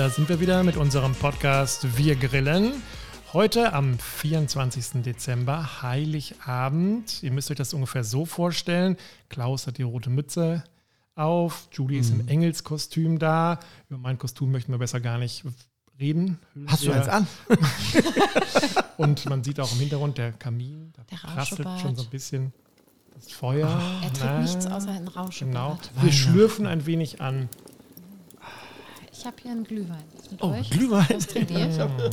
Da sind wir wieder mit unserem Podcast Wir Grillen. Heute am 24. Dezember, Heiligabend. Ihr müsst euch das ungefähr so vorstellen. Klaus hat die rote Mütze auf, Julie ist im Engelskostüm da. Über mein Kostüm möchten wir besser gar nicht reden. Hast du eins an? Und man sieht auch im Hintergrund der Kamin, da prasselt schon so ein bisschen das Feuer. Oh, er trägt nichts außer einen Rauschebart. Genau. Wir schlürfen ein wenig an. Ich habe hier einen Glühwein. Mit euch? Glühwein? Was trinkt ihr? Ich habe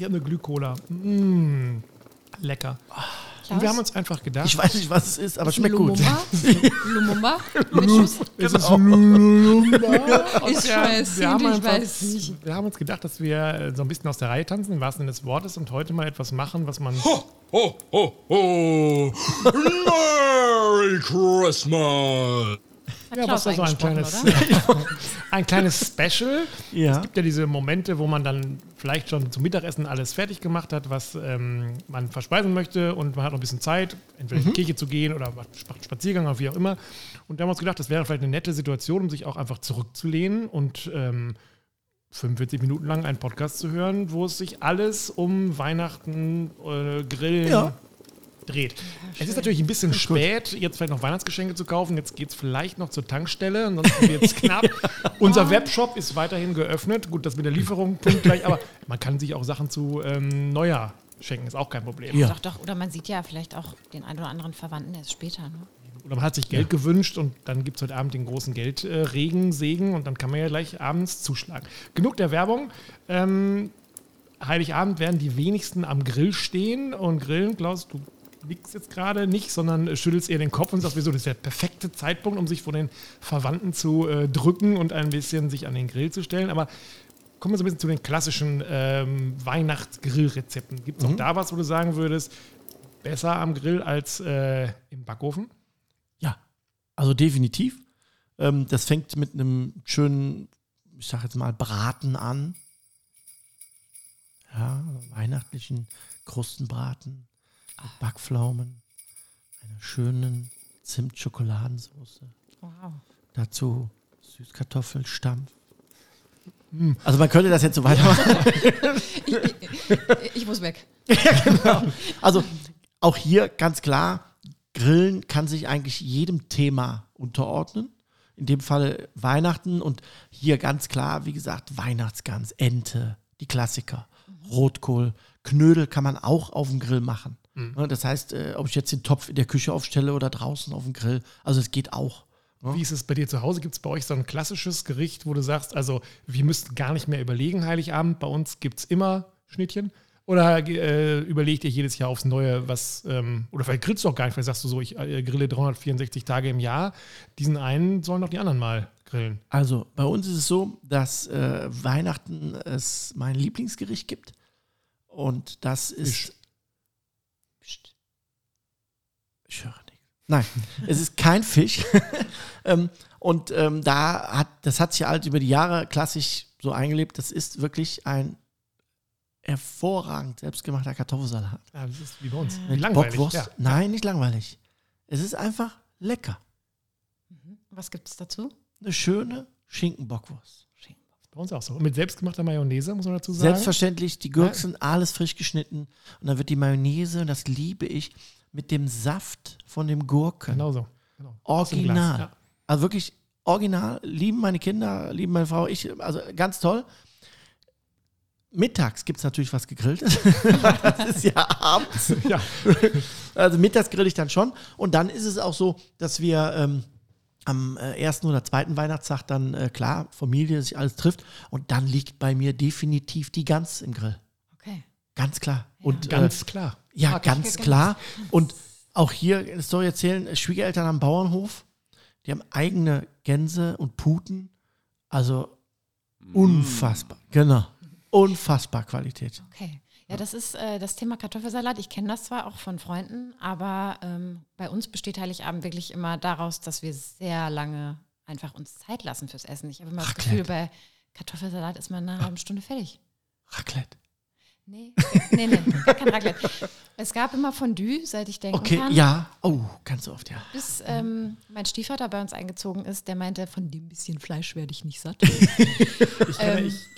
eine Glühcola. Mmh, lecker. Klaus? Und wir haben uns einfach gedacht. Ich weiß nicht, was es ist, aber es schmeckt gut. Lumumba? Es ist Lumumba. Wir haben uns gedacht, dass wir so ein bisschen aus der Reihe tanzen, im wahrsten Sinne des Wortes, und heute mal etwas machen, was man... Ho, ho, ho, ho! Merry Christmas! Ja, was war so ein kleines Special. Ja. Es gibt ja diese Momente, wo man dann vielleicht schon zum Mittagessen alles fertig gemacht hat, was man verspeisen möchte, und man hat noch ein bisschen Zeit, entweder in die Kirche zu gehen oder Spaziergang oder wie auch immer. Und da haben wir uns gedacht, das wäre vielleicht eine nette Situation, um sich auch einfach zurückzulehnen und 45 Minuten lang einen Podcast zu hören, wo es sich alles um Weihnachten, Grillen, dreht. Ja, es ist natürlich ein bisschen spät, jetzt vielleicht noch Weihnachtsgeschenke zu kaufen. Jetzt geht es vielleicht noch zur Tankstelle, ansonsten wird es knapp. Unser Webshop ist weiterhin geöffnet. Gut, das mit der Lieferung kommt gleich, aber man kann sich auch Sachen zu Neujahr schenken, ist auch kein Problem. Ja. Doch, oder man sieht ja vielleicht auch den einen oder anderen Verwandten erst später. Ne? Oder man hat sich Geld gewünscht und dann gibt es heute Abend den großen Geldregen, Segen und dann kann man ja gleich abends zuschlagen. Genug der Werbung. Heiligabend werden die wenigsten am Grill stehen und grillen. Klaus, du liegst jetzt gerade nicht, sondern schüttelst eher den Kopf und sagst, wieso, das ist der perfekte Zeitpunkt, um sich vor den Verwandten zu drücken und ein bisschen sich an den Grill zu stellen. Aber kommen wir so ein bisschen zu den klassischen Weihnachtsgrillrezepten. Gibt es auch da was, wo du sagen würdest, besser am Grill als im Backofen? Ja, also definitiv. Das fängt mit einem schönen, ich sag jetzt mal, Braten an. Ja, weihnachtlichen Krustenbraten. Mit Backpflaumen, einer schönen Zimt-Schokoladensoße. Wow. Dazu Süßkartoffelstampf. Also man könnte das jetzt so weitermachen. Ich muss weg. Ja, genau. Also auch hier ganz klar, Grillen kann sich eigentlich jedem Thema unterordnen. In dem Fall Weihnachten und hier ganz klar, wie gesagt, Weihnachtsgans, Ente, die Klassiker, Rotkohl, Knödel kann man auch auf dem Grill machen. Das heißt, ob ich jetzt den Topf in der Küche aufstelle oder draußen auf dem Grill, also es geht auch. Ne? Wie ist es bei dir zu Hause? Gibt es bei euch so ein klassisches Gericht, wo du sagst, also wir müssen gar nicht mehr überlegen, Heiligabend, bei uns gibt es immer Schnittchen? Oder überlegt ihr jedes Jahr aufs Neue was, oder vielleicht grillst du auch gar nicht, vielleicht sagst du so, ich grille 364 Tage im Jahr, diesen einen sollen doch die anderen mal grillen. Also bei uns ist es so, dass Weihnachten es mein Lieblingsgericht gibt und das ist... Ich höre nichts. Nein, es ist kein Fisch. Und das hat sich halt über die Jahre klassisch so eingelebt. Das ist wirklich ein hervorragend selbstgemachter Kartoffelsalat. Ja, das ist wie bei uns. Mit langweilig. Bockwurst. Ja. Nein, nicht langweilig. Es ist einfach lecker. Was gibt es dazu? Eine schöne Schinkenbockwurst. Bei uns auch so. Und mit selbstgemachter Mayonnaise, muss man dazu sagen? Selbstverständlich. Die Gürksen, alles frisch geschnitten. Und dann wird die Mayonnaise, und das liebe ich, mit dem Saft von dem Gurken. Genau so. Genau. Original. Ja. Also wirklich original. Lieben meine Kinder, lieben meine Frau, ich. Also ganz toll. Mittags gibt es natürlich was Gegrilltes. Das ist ja abends. Ja. Also mittags grill ich dann schon. Und dann ist es auch so, dass wir am ersten oder zweiten Weihnachtstag dann, klar, Familie, sich alles trifft. Und dann liegt bei mir definitiv die Gans im Grill. Okay. Ganz klar. Ja. Und ganz klar. Ja, ganz klar. Und auch hier eine Story erzählen, Schwiegereltern am Bauernhof, die haben eigene Gänse und Puten. Also unfassbar. Genau. Unfassbar Qualität. Okay. Ja, das ist das Thema Kartoffelsalat. Ich kenne das zwar auch von Freunden, aber bei uns besteht Heiligabend wirklich immer daraus, dass wir sehr lange einfach uns Zeit lassen fürs Essen. Ich habe immer das Gefühl, bei Kartoffelsalat ist man nach einer halben Stunde fertig. Raclette. Nee, gar kein Raclette. Es gab immer Fondue, seit ich denken kann. Okay, ja. Oh, ganz oft, ja. Bis mein Stiefvater bei uns eingezogen ist, der meinte, von dem bisschen Fleisch werde ich nicht satt.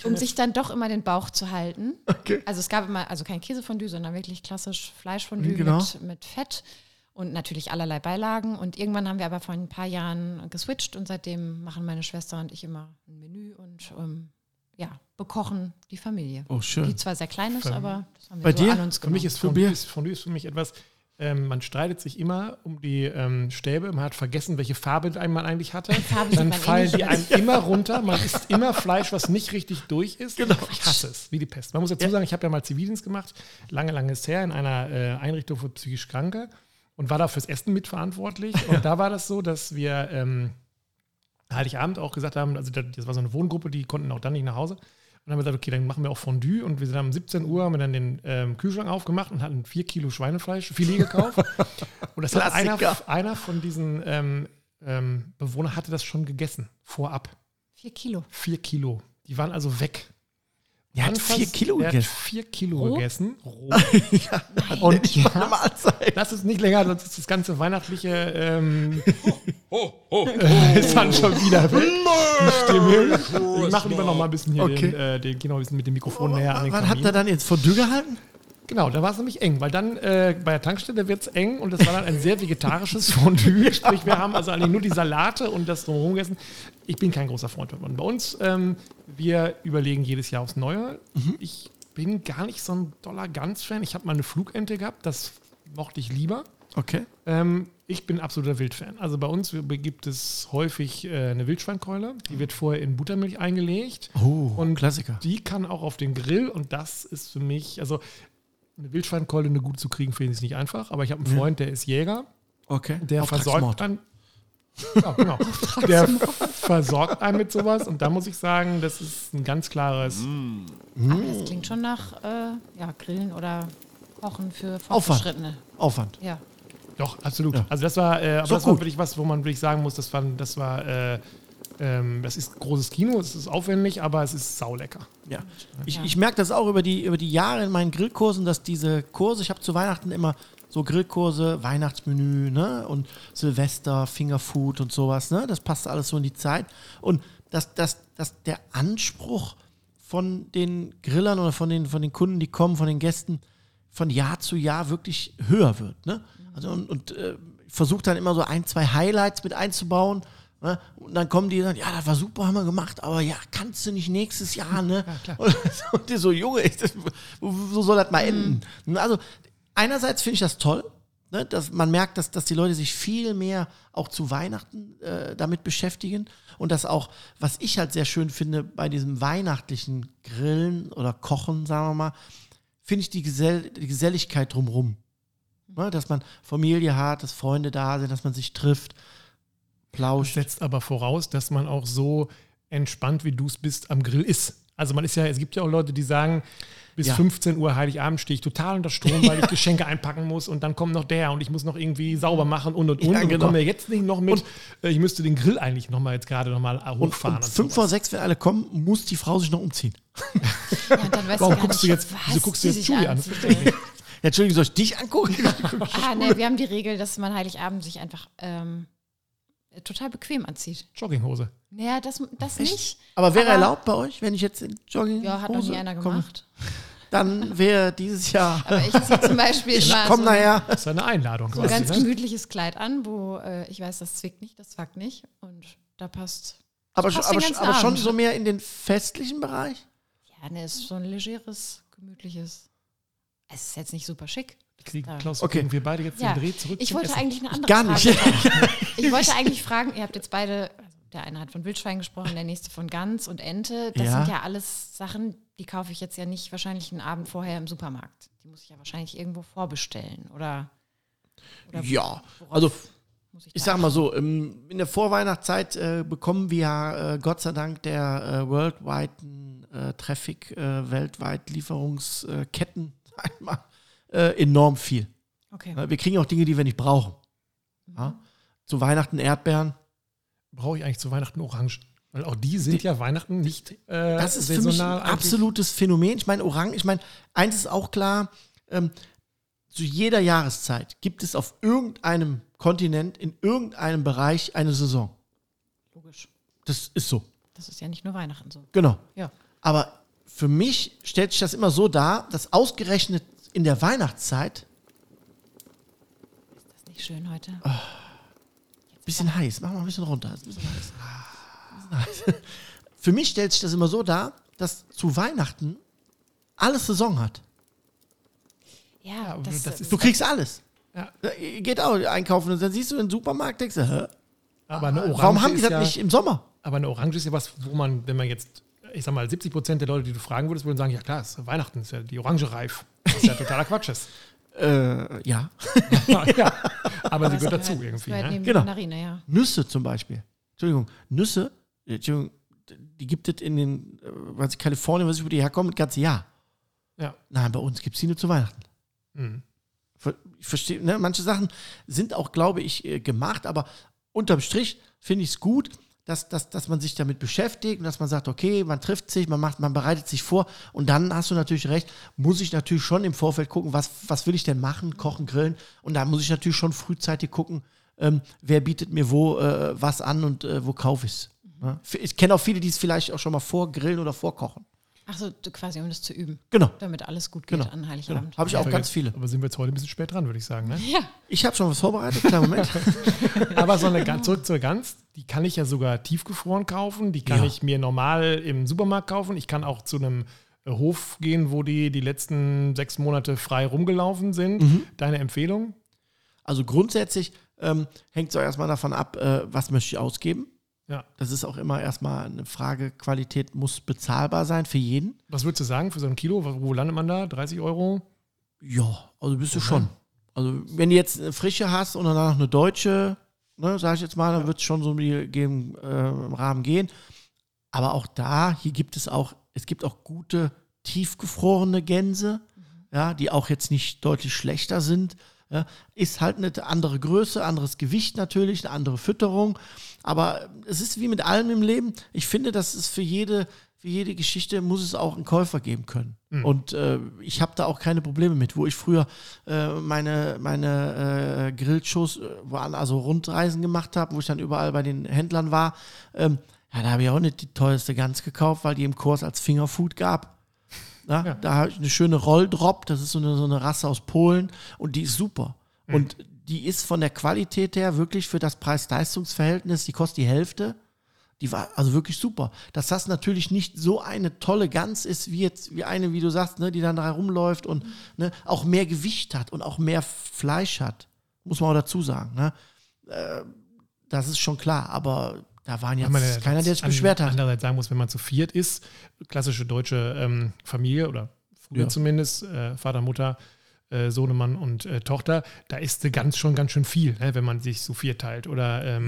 Um sich dann doch immer den Bauch zu halten. Okay. Also es gab immer, also kein Käsefondue, sondern wirklich klassisch Fleischfondue mit Fett und natürlich allerlei Beilagen. Und irgendwann haben wir aber vor ein paar Jahren geswitcht und seitdem machen meine Schwester und ich immer ein Menü und bekochen die Familie. Oh, schön. Die zwar sehr klein ist, aber das haben wir bei so dir? An uns genommen. Für mich ist Fondue ist für mich etwas, man streitet sich immer um die Stäbe, man hat vergessen, welche Farbe man eigentlich hatte. Dann fallen die einem immer runter, man isst immer Fleisch, was nicht richtig durch ist. Genau. Ich hasse es, wie die Pest. Man muss dazu sagen, ich habe ja mal Zivildienst gemacht, lange ist her, in einer Einrichtung für psychisch Kranke und war da fürs Essen mitverantwortlich. Und da war das so, dass wir Heiligabend auch gesagt haben, also das war so eine Wohngruppe, die konnten auch dann nicht nach Hause. Und dann haben wir gesagt, okay, dann machen wir auch Fondue. Und wir sind um 17 Uhr, haben wir dann den Kühlschrank aufgemacht und hatten 4 Kilo Schweinefilet gekauft. Und das hat einer von diesen Bewohnern hatte das schon gegessen, vorab. 4 Kilo? 4 Kilo. Die waren also weg. Der hat 4 Kilo gegessen. 4 Kilo gegessen. Roh. Ja, und das ist nicht länger, sonst ist das ganze weihnachtliche ist dann schon wieder weg. Stimme. Ich mache lieber noch mal ein bisschen hier den gehen noch ein bisschen mit dem Mikrofon näher an den Kamin. Wann habt ihr dann jetzt Fondue gehalten? Genau, da war es nämlich eng, weil dann bei der Tankstelle wird es eng und das war dann ein sehr vegetarisches Fondue. Sprich, wir haben also eigentlich nur die Salate und das drumherum gegessen. Ich bin kein großer Freund davon. Bei uns, wir überlegen jedes Jahr aufs Neue. Mhm. Ich bin gar nicht so ein doller Gans-Fan. Ich habe mal eine Flugente gehabt, das mochte ich lieber. Okay. Ich bin absoluter Wildfan. Also bei uns gibt es häufig eine Wildschweinkeule. Die wird vorher in Buttermilch eingelegt. Oh, und Klassiker. Die kann auch auf den Grill und das ist für mich, also eine Wildschweinkeule, eine gut zu kriegen, finde ich nicht einfach. Aber ich habe einen Freund, der ist Jäger. Okay. Der versorgt einen. Ja, genau. Der versorgt einen mit sowas. Und da muss ich sagen, das ist ein ganz klares. Das klingt schon nach Grillen oder Kochen für Fortgeschrittene. Aufwand. Ja. Doch, absolut. Ja. Also das war, aber so das war wirklich was, wo man wirklich sagen muss, das war. Das ist großes Kino, es ist aufwendig, aber es ist saulecker. Ja. Ich merke das auch über die Jahre in meinen Grillkursen, dass diese Kurse, ich habe zu Weihnachten immer so Grillkurse, Weihnachtsmenü, ne? Und Silvester, Fingerfood und sowas, ne? Das passt alles so in die Zeit. Und dass der Anspruch von den Grillern oder von den Kunden, die kommen, von den Gästen, von Jahr zu Jahr wirklich höher wird. Ne? Also und versucht dann immer so 1, 2 Highlights mit einzubauen. Ne? Und dann kommen die und sagen, ja, das war super, haben wir gemacht, aber ja, kannst du nicht nächstes Jahr, ne? Ja, und die so, Junge, so soll das mal enden. Also einerseits finde ich das toll, ne? Dass man merkt, dass die Leute sich viel mehr auch zu Weihnachten damit beschäftigen und dass auch, was ich halt sehr schön finde, bei diesem weihnachtlichen Grillen oder Kochen, sagen wir mal, finde ich die Geselligkeit drumherum. Ne? Dass man Familie hat, dass Freunde da sind, dass man sich trifft. Plausch. Das setzt aber voraus, dass man auch so entspannt, wie du es bist, am Grill ist. Also man ist ja, es gibt ja auch Leute, die sagen, bis 15 Uhr Heiligabend stehe ich total unter Strom, weil ich Geschenke einpacken muss und dann kommt noch der und ich muss noch irgendwie sauber machen und. Ja, genau. Und kommen wir jetzt nicht noch mit, ich müsste den Grill eigentlich jetzt gerade nochmal hochfahren. Und 5 vor 6, wenn alle kommen, muss die Frau sich noch umziehen. Ja, und dann weißt wieso guckst du jetzt Julie an? Das verstehe ich nicht. Ja, Entschuldigung, soll ich dich angucken? Wir haben die Regel, dass man Heiligabend sich einfach total bequem anzieht. Jogginghose. Naja, das nicht. Aber wäre erlaubt bei euch, wenn ich jetzt in Jogginghose komme? Ja, hat noch nie einer gemacht. Dann wäre dieses Jahr. Aber ich ziehe zum Beispiel das ist eine Einladung. So ein ganz gemütliches Kleid an, wo ich weiß, das zwickt nicht, das fuckt nicht. Und da passt. Aber schon so mehr in den festlichen Bereich? Ja, ne, ist so ein legeres, gemütliches. Es ist jetzt nicht super schick. Klaus, kriegen wir beide jetzt den Dreh zurück? Ich wollte eigentlich eine andere Frage stellen. Ich wollte eigentlich fragen, ihr habt jetzt beide, also der eine hat von Wildschwein gesprochen, der nächste von Gans und Ente. Das sind ja alles Sachen, die kaufe ich jetzt ja nicht wahrscheinlich einen Abend vorher im Supermarkt. Die muss ich ja wahrscheinlich irgendwo vorbestellen, oder ja, also ich sag mal so, in der Vorweihnachtszeit bekommen wir Gott sei Dank der worldwiden Traffic, weltweit Lieferungsketten einmal. Enorm viel. Okay. Wir kriegen auch Dinge, die wir nicht brauchen. Ja? Zu Weihnachten Erdbeeren. Brauche ich eigentlich zu Weihnachten Orangen? Weil auch die sind ja Weihnachten nicht saisonal. Das ist für mich ein absolutes Phänomen. Ich meine, Orangen, ich meine, eins ist auch klar, zu jeder Jahreszeit gibt es auf irgendeinem Kontinent, in irgendeinem Bereich eine Saison. Logisch. Das ist so. Das ist ja nicht nur Weihnachten so. Genau. Ja. Aber für mich stellt sich das immer so dar, dass ausgerechnet in der Weihnachtszeit... Ist das nicht schön heute? Oh, bisschen heiß. Mach mal ein bisschen runter. Ist ein bisschen heiß. Für mich stellt sich das immer so dar, dass zu Weihnachten alles Saison hat. Ja, das ist, du kriegst alles. Ja. Geht auch einkaufen und dann siehst du den Supermarkt, denkst du, hä? Aber eine Orange, warum haben die das ja nicht im Sommer? Aber eine Orange ist ja was, wo man, wenn man jetzt, ich sag mal, 70% der Leute, die du fragen würdest, würden sagen, ja klar, es ist Weihnachten, ist ja die Orange reif. Was ja totaler Quatsch ist. Ja. Ja. Aber sie gehört dazu irgendwie. Ne? Neben genau. Mandarine, ja. Nüsse zum Beispiel. Nüsse, die gibt es in den, weiß ich, Kalifornien, wo die herkommen, das ganze Jahr. Ja. Nein, bei uns gibt es die nur zu Weihnachten. Mhm. Ich verstehe, ne? Manche Sachen sind auch, glaube ich, gemacht, aber unterm Strich finde ich es gut, dass man sich damit beschäftigt und dass man sagt, okay, man trifft sich, man bereitet sich vor und dann hast du natürlich recht, muss ich natürlich schon im Vorfeld gucken, was will ich denn machen, kochen, grillen und da muss ich natürlich schon frühzeitig gucken, wer bietet mir wo was an und wo kaufe ich es. Ja? Ich kenne auch viele, die es vielleicht auch schon mal vorgrillen oder vorkochen. Ach so, quasi, um das zu üben. Genau. Damit alles gut geht an Heiligabend. Genau. Habe ich auch ganz viele. Aber sind wir jetzt heute ein bisschen spät dran, würde ich sagen. Ne? Ja. Ich habe schon was vorbereitet, kleinen Moment. Aber so eine Gans, zurück zur Gans, die kann ich ja sogar tiefgefroren kaufen, die kann ich mir normal im Supermarkt kaufen. Ich kann auch zu einem Hof gehen, wo die letzten 6 Monate frei rumgelaufen sind. Mhm. Deine Empfehlung? Also grundsätzlich... hängt es auch erstmal davon ab, was möchte ich ausgeben. Ja. Das ist auch immer erstmal eine Frage, Qualität muss bezahlbar sein für jeden. Was würdest du sagen für so ein Kilo? Wo landet man da? 30 Euro? Ja, also bist du schon. Also wenn du jetzt eine frische hast und danach eine deutsche, ne, sage ich jetzt mal, dann wird es schon so im Rahmen gehen. Aber auch da, hier gibt es auch, gute tiefgefrorene Gänse, die auch jetzt nicht deutlich schlechter sind. Ja, ist halt eine andere Größe, anderes Gewicht natürlich, eine andere Fütterung. Aber es ist wie mit allem im Leben. Ich finde, dass es für jede Geschichte muss es auch einen Käufer geben können. Mhm. Und ich habe da auch keine Probleme mit. Wo ich früher meine Grillshows, also Rundreisen gemacht habe, wo ich dann überall bei den Händlern war, da habe ich auch nicht die teuerste Gans gekauft, weil die im Kurs als Fingerfood gab. Na, ja. Da habe ich eine schöne Rolldrop, das ist so eine Rasse aus Polen und die ist super. Mhm. Und die ist von der Qualität her wirklich für das Preis-Leistungs-Verhältnis, die kostet die Hälfte, die war also wirklich super. Dass das natürlich nicht so eine tolle Gans ist, wie eine, wie du sagst, ne, die dann da rumläuft und auch mehr Gewicht hat und auch mehr Fleisch hat, muss man auch dazu sagen. Ne? Das ist schon klar, aber... Da waren jetzt keiner, der sich beschwert hat. Andererseits sagen muss, wenn man zu viert ist, klassische deutsche Familie oder früher zumindest, Vater, Mutter, Sohnemann und Tochter, da ist eine Gans schon ganz schön viel, ne, wenn man sich zu viert teilt. Oder,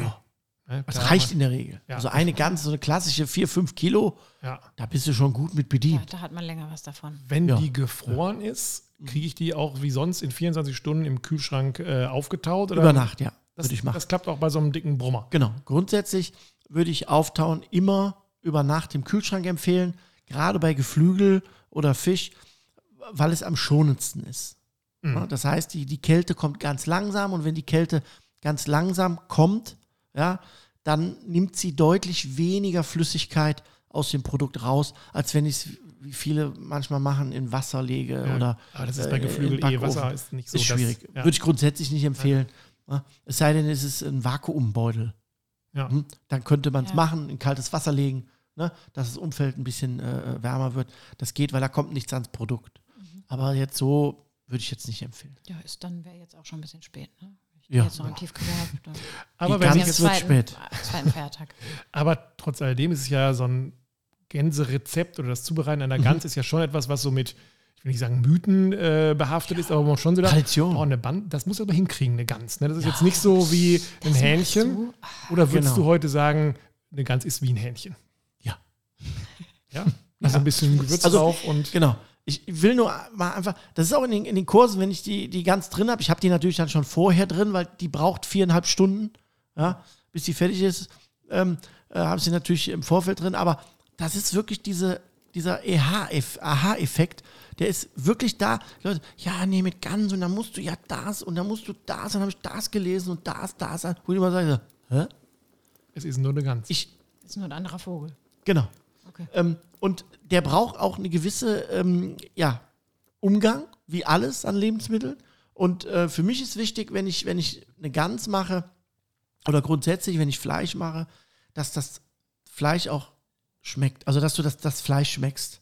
das reicht in der Regel. Ja. Also eine Gans, so eine klassische 4-5 Kilo, da bist du schon gut mit bedient. Ja, da hat man länger was davon. Wenn die gefroren ist, kriege ich die auch wie sonst in 24 Stunden im Kühlschrank aufgetaut? Oder? Über Nacht, ja. Das klappt auch bei so einem dicken Brummer. Genau. Grundsätzlich würde ich Auftauen immer über Nacht im Kühlschrank empfehlen, gerade bei Geflügel oder Fisch, weil es am schonendsten ist. Mhm. Das heißt, die Kälte kommt ganz langsam und wenn die Kälte ganz langsam kommt, dann nimmt sie deutlich weniger Flüssigkeit aus dem Produkt raus, als wenn ich es, wie viele manchmal machen, in Wasser lege oder aber das ist bei Geflügel Wasser ist nicht so. Ist schwierig. Das, würde ich grundsätzlich nicht empfehlen. Es sei denn, es ist ein Vakuumbeutel. Ja. Dann könnte man es machen, in kaltes Wasser legen, ne? Dass das Umfeld ein bisschen wärmer wird. Das geht, weil da kommt nichts ans Produkt. Mhm. Aber jetzt so würde ich jetzt nicht empfehlen. Ja, dann wäre jetzt auch schon ein bisschen spät. Ne? Ja. Jetzt noch im Tiefkühlherd. Aber wenn es wird spät. Zweiten Feiertag. Aber trotz alledem ist es ja so ein Gänserezept oder das Zubereiten einer Gans ist ja schon etwas, was so mit, ich will nicht sagen, Mythen behaftet ist, aber man schon so da, eine Band, das muss aber hinkriegen, eine Gans. Ne? Das ist jetzt nicht so wie ein Hähnchen. Oder würdest du heute sagen, eine Gans ist wie ein Hähnchen? Ja. Ja? Also ein bisschen Gewürz drauf und... Genau. Ich will nur mal einfach, das ist auch in den Kursen, wenn ich die Gans drin habe, ich habe die natürlich dann schon vorher drin, weil die braucht 4,5 Stunden, bis die fertig ist. haben sie natürlich im Vorfeld drin, aber das ist wirklich dieser Aha-Effekt, der ist wirklich da. Die Leute, ja, nee, mit Gans und dann musst du ja das und dann musst du das, dann habe ich das gelesen und das. Wo ich immer sage, hä? Es ist nur eine Gans. Es ist nur ein anderer Vogel. Genau. Okay. Und der braucht auch eine gewisse Umgang, wie alles an Lebensmitteln. Und für mich ist wichtig, wenn ich eine Gans mache oder grundsätzlich, wenn ich Fleisch mache, dass das Fleisch auch schmeckt. Also, dass du das Fleisch schmeckst.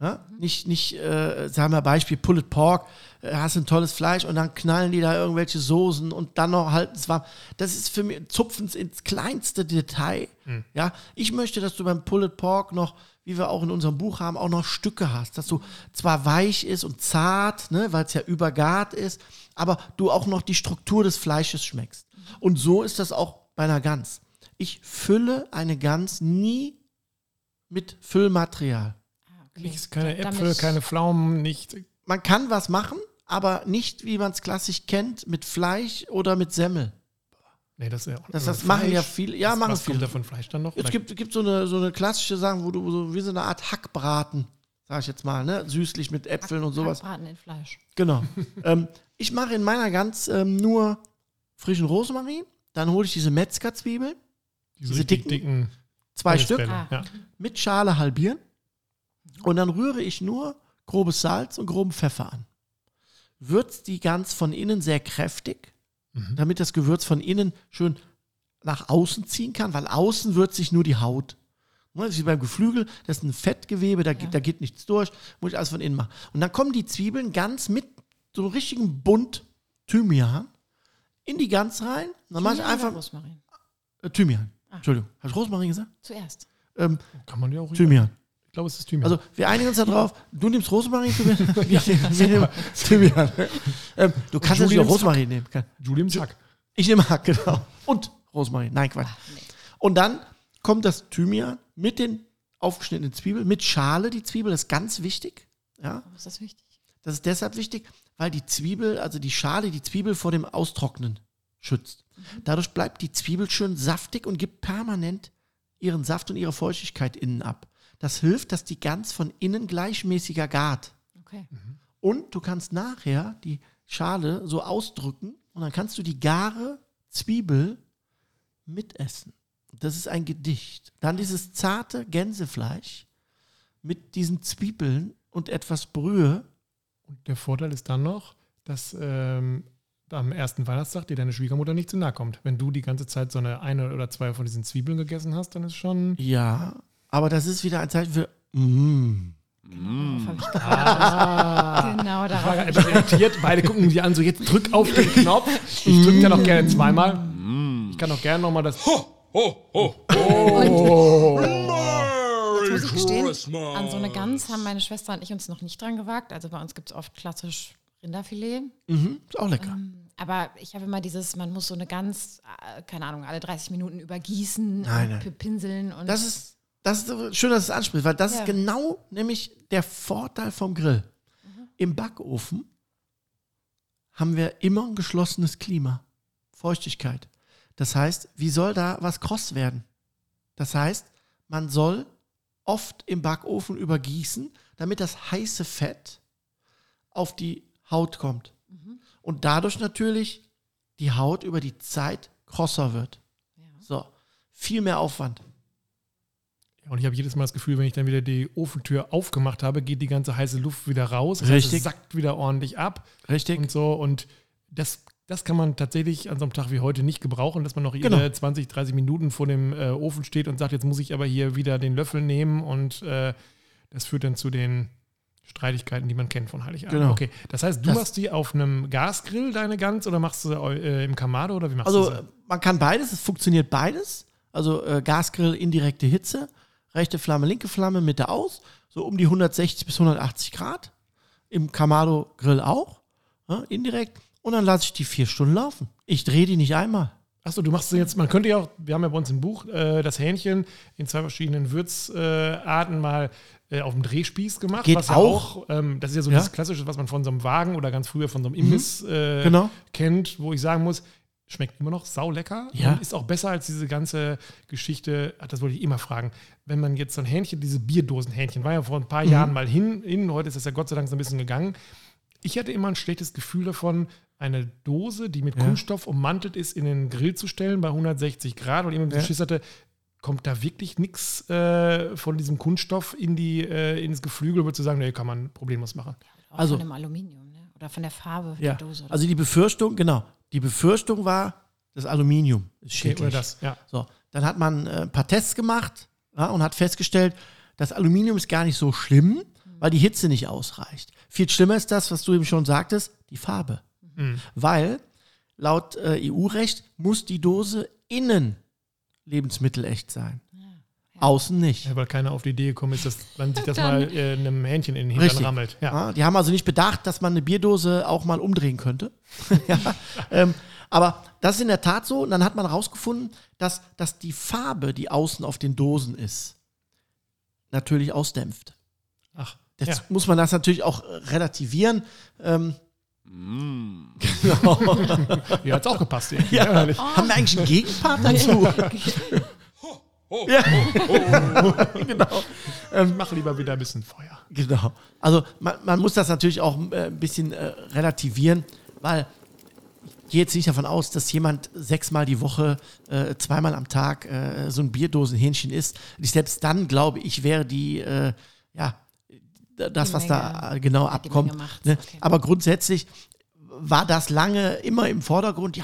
Ja? Nicht, sagen wir Beispiel Pulled Pork, hast ein tolles Fleisch und dann knallen die da irgendwelche Soßen und dann noch halten es warm. Das ist für mich zupfens ins kleinste Detail. Mhm. Ja? Ich möchte, dass du beim Pulled Pork noch, wie wir auch in unserem Buch haben, auch noch Stücke hast, dass du zwar weich ist und zart, ne, weil es ja übergart ist, aber du auch noch die Struktur des Fleisches schmeckst. Mhm. Und so ist das auch bei einer Gans. Ich fülle eine Gans nie mit Füllmaterial. Okay. Nichts, keine Äpfel, keine Pflaumen, nicht. Man kann was machen, aber nicht, wie man es klassisch kennt, mit Fleisch oder mit Semmel. Nee, das ist ja auch das machen ja viele. Ja, machen viele. Kommt da von Fleisch dann noch? Es gibt so eine klassische Sache, wo du so wie so eine Art Hackbraten, sag ich jetzt mal, ne? Süßlich mit Äpfeln und sowas. Hackbraten in Fleisch. Genau. Ich mache in meiner Gans nur frischen Rosmarin, dann hole ich diese Metzgerzwiebeln, diese dicken 2 Stück, ja. Mit Schale halbieren. Und dann rühre ich nur grobes Salz und groben Pfeffer an. Würze die Gans von innen sehr kräftig, damit das Gewürz von innen schön nach außen ziehen kann, weil außen würzt sich nur die Haut. Das ist wie beim Geflügel, das ist ein Fettgewebe, da geht nichts durch, muss ich alles von innen machen. Und dann kommen die Zwiebeln ganz mit so einem richtigen Bund Thymian in die Gans rein. Dann mache ich einfach Rosmarin. Thymian. Entschuldigung, habe ich Rosmarin gesagt? Zuerst. Kann man ja auch Thymian. Ich glaube, es ist Thymian. Also wir einigen uns darauf, du nimmst Rosmarin, wir nehmen Thymian. Du kannst natürlich auch Rosmarin nehmen. Julie nimmt Hack. Ich nehme Hack, genau. Und Rosmarin, nein, Quatsch. Nee. Und dann kommt das Thymian mit den aufgeschnittenen Zwiebeln, mit Schale, die Zwiebel, das ist ganz wichtig. Ja? Was ist das wichtig? Das ist deshalb wichtig, weil die Zwiebel, also die Schale, die Zwiebel vor dem Austrocknen schützt. Dadurch bleibt die Zwiebel schön saftig und gibt permanent ihren Saft und ihre Feuchtigkeit innen ab. Das hilft, dass die Gans von innen gleichmäßiger gart. Okay. Und du kannst nachher die Schale so ausdrücken und dann kannst du die gare Zwiebel mitessen. Das ist ein Gedicht. Dann dieses zarte Gänsefleisch mit diesen Zwiebeln und etwas Brühe. Und der Vorteil ist dann noch, dass am ersten Weihnachtstag dir deine Schwiegermutter nicht zu nahe kommt. Wenn du die ganze Zeit so eine oder zwei von diesen Zwiebeln gegessen hast, dann ist schon... Ja... Aber das ist wieder ein Zeichen für Genau, da war ich irritiert. Beide gucken sich an, so jetzt drück auf den Knopf. Ich drücke ja noch gerne zweimal. Ich kann auch gerne nochmal das Jetzt muss ich gestehen, an so eine Gans haben meine Schwester und ich uns noch nicht dran gewagt. Also bei uns gibt es oft klassisch Rinderfilet. Mhm, ist auch lecker. Aber ich habe immer dieses, man muss so eine Gans, keine Ahnung, alle 30 Minuten übergießen, und pinseln. Und das ist schön, dass du es ansprichst, weil das ist genau nämlich der Vorteil vom Grill. Mhm. Im Backofen haben wir immer ein geschlossenes Klima, Feuchtigkeit. Das heißt, wie soll da was kross werden? Das heißt, man soll oft im Backofen übergießen, damit das heiße Fett auf die Haut kommt. Mhm. Und dadurch natürlich die Haut über die Zeit krosser wird. Ja. So, viel mehr Aufwand. Und ich habe jedes Mal das Gefühl, wenn ich dann wieder die Ofentür aufgemacht habe, geht die ganze heiße Luft wieder raus. Das heißt, es sackt wieder ordentlich ab. Richtig. Und so. Und das kann man tatsächlich an so einem Tag wie heute nicht gebrauchen, dass man noch jede 20, 30 Minuten vor dem Ofen steht und sagt, jetzt muss ich aber hier wieder den Löffel nehmen. Und das führt dann zu den Streitigkeiten, die man kennt von Heiligabend. Genau. Okay. Das heißt, du machst die auf einem Gasgrill, deine Gans, oder machst du sie im Kamado? Oder wie machst du sie? Also man kann beides, es funktioniert beides. Also Gasgrill, indirekte Hitze. Rechte Flamme, linke Flamme, Mitte aus, so um die 160 bis 180 Grad. Im Kamado-Grill auch, ne, indirekt. Und dann lasse ich die 4 Stunden laufen. Ich drehe die nicht einmal. Achso, du machst sie jetzt, man könnte ja auch, wir haben ja bei uns im Buch das Hähnchen in 2 verschiedenen Würzarten mal auf dem Drehspieß gemacht. Geht was auch. Das ist ja so das Klassische, was man von so einem Wagen oder ganz früher von so einem Imbiss kennt, wo ich sagen muss, schmeckt immer noch saulecker und ist auch besser als diese ganze Geschichte. Das wollte ich immer fragen. Wenn man jetzt so ein Hähnchen, diese Bierdosenhähnchen, war ja vor ein paar Jahren mal hin, heute ist das ja Gott sei Dank so ein bisschen gegangen. Ich hatte immer ein schlechtes Gefühl davon, eine Dose, die mit Kunststoff ummantelt ist, in den Grill zu stellen bei 160 Grad und jemand Schiss hatte, kommt da wirklich nichts von diesem Kunststoff in ins Geflügel, um zu sagen, nee, kann man problemlos machen. Ja, also von dem Aluminium, ne? Oder von der Farbe der Dose. Oder? Also die Befürchtung war, das Aluminium ist schädlich. Okay, oder das, so, dann hat man ein paar Tests gemacht und hat festgestellt, das Aluminium ist gar nicht so schlimm, weil die Hitze nicht ausreicht. Viel schlimmer ist das, was du eben schon sagtest, die Farbe. Weil laut EU-Recht muss die Dose innen lebensmittelecht sein. Ja. Außen nicht. Ja, weil keiner auf die Idee gekommen ist, dass man sich das mal einem Hähnchen in den Hintern rammelt. Ja. Ja, die haben also nicht bedacht, dass man eine Bierdose auch mal umdrehen könnte. Aber das ist in der Tat so. Und dann hat man herausgefunden, dass die Farbe, die außen auf den Dosen ist, natürlich ausdämpft. Ach, jetzt muss man das natürlich auch relativieren. Genau. Ja, hat's auch gepasst. Haben wir eigentlich einen Gegenpart dazu? Genau. Ich mache lieber wieder ein bisschen Feuer. Genau. Also man muss das natürlich auch ein bisschen relativieren, weil ich gehe jetzt nicht davon aus, dass jemand 6-mal die Woche, 2-mal am Tag so ein Bierdosenhähnchen isst. Und selbst dann, glaube ich, wäre das, was da genau abkommt. Ne? Okay. Aber grundsätzlich war das lange immer im Vordergrund,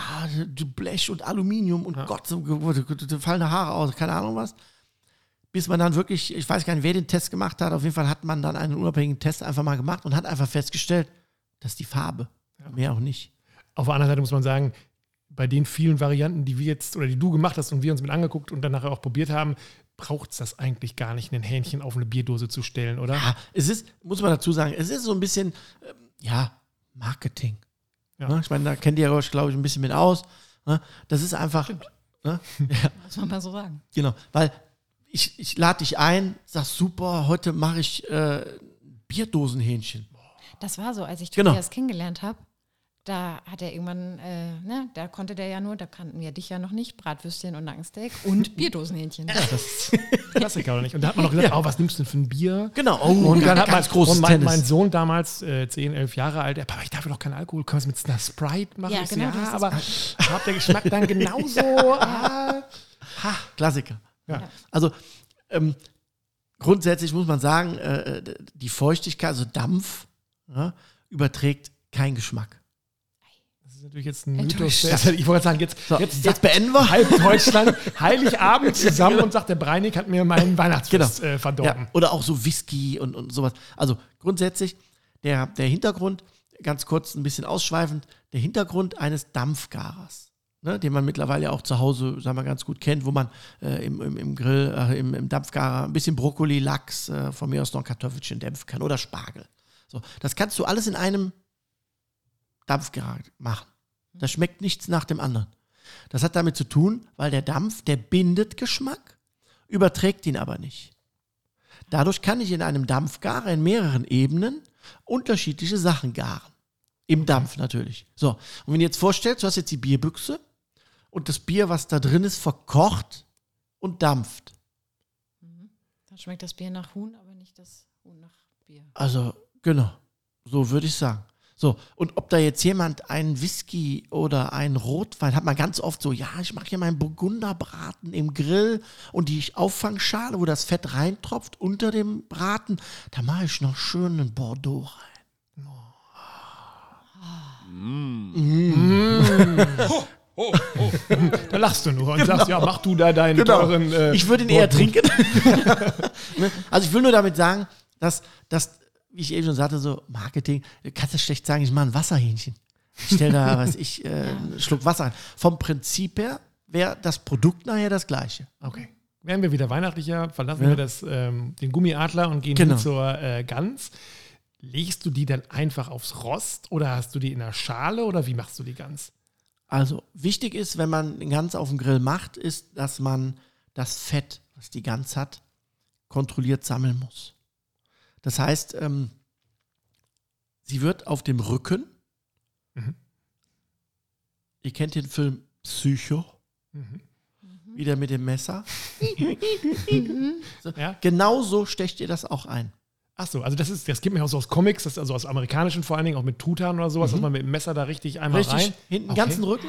Blech und Aluminium und Gott, so fallende Haare aus, keine Ahnung was. Bis man dann wirklich, ich weiß gar nicht, wer den Test gemacht hat, auf jeden Fall hat man dann einen unabhängigen Test einfach mal gemacht und hat einfach festgestellt, dass die Farbe, mehr auch nicht. Auf der anderen Seite muss man sagen, bei den vielen Varianten, die wir jetzt, oder die du gemacht hast und wir uns mit angeguckt und dann nachher auch probiert haben, braucht es das eigentlich gar nicht, ein Hähnchen auf eine Bierdose zu stellen, oder? Ja, es ist, muss man dazu sagen, es ist so ein bisschen, Marketing. Ja. Ne? Ich meine, da kennt ihr euch, glaube ich, ein bisschen mit aus. Ne? Das ist einfach, ne? Muss man mal so sagen. Genau, weil ich lade dich ein, sag super, heute mache ich Bierdosenhähnchen. Das war so, als ich Tobias kennengelernt habe. Da hat er irgendwann, da konnte der ja nur, da kannten wir dich ja noch nicht, Bratwürstchen und Nackensteak und Bierdosenhähnchen. Ja, das ist Klassiker, oder nicht? Und da hat man noch gesagt, was nimmst du denn für ein Bier? Genau. Oh, und dann hat man großes Tennis. Mein Sohn damals, 10, 11 Jahre alt, Papa, ich darf doch keinen Alkohol, können wir es mit einer Sprite machen? Ja, genau. Aber hat der Geschmack dann genauso? Klassiker. Ja. Also, grundsätzlich muss man sagen, die Feuchtigkeit, also Dampf, überträgt keinen Geschmack. Das ist natürlich jetzt ein Mythos. Ich wollte sagen, jetzt beenden wir. Halb Deutschland, Heiligabend zusammen und sagt, der Breinig hat mir meinen Weihnachtsfest verdorben. Ja, oder auch so Whisky und sowas. Also grundsätzlich, der Hintergrund, ganz kurz ein bisschen ausschweifend, der Hintergrund eines Dampfgarers, ne, den man mittlerweile auch zu Hause, sagen wir, ganz gut kennt, wo man im Grill, im Dampfgarer ein bisschen Brokkoli, Lachs, von mir aus noch ein Kartoffelchen dämpfen kann oder Spargel. So, das kannst du alles in einem Dampfgarer machen. Das schmeckt nichts nach dem anderen. Das hat damit zu tun, weil der Dampf, der bindet Geschmack, überträgt ihn aber nicht. Dadurch kann ich in einem Dampfgarer in mehreren Ebenen unterschiedliche Sachen garen. Im Dampf natürlich. So, und wenn du jetzt vorstellst, du hast jetzt die Bierbüchse und das Bier, was da drin ist, verkocht und dampft. Dann schmeckt das Bier nach Huhn, aber nicht das Huhn nach Bier. Also, genau. So würde ich sagen. So, und ob da jetzt jemand einen Whisky oder einen Rotwein, hat man ganz oft so, ich mache hier meinen Burgunderbraten im Grill und die Auffangschale, wo das Fett reintropft unter dem Braten, da mache ich noch schön einen Bordeaux rein. Da lachst du nur und sagst, mach du da deinen teuren ich würde ihn eher trinken. Also ich will nur damit sagen, dass wie ich eben schon sagte, so Marketing, du kannst das schlecht sagen, ich mache ein Wasserhähnchen. Ich stelle da, einen Schluck Wasser ein. Vom Prinzip her wäre das Produkt nachher das gleiche. Okay. Wären wir wieder weihnachtlicher, verlassen wir den Gummiadler und gehen zur Gans. Legst du die dann einfach aufs Rost oder hast du die in der Schale oder wie machst du die Gans? Also wichtig ist, wenn man Gans auf dem Grill macht, ist, dass man das Fett, was die Gans hat, kontrolliert sammeln muss. Das heißt, sie wird auf dem Rücken, ihr kennt den Film Psycho. Mhm. Wieder mit dem Messer. So, ja? Genau so stecht ihr das auch ein. Ach so, also das gibt mir auch so aus Comics, das also aus amerikanischen vor allen Dingen, auch mit Tutan oder sowas, dass man mit dem Messer da richtig einmal richtig rein. Hinten ganzen Rücken.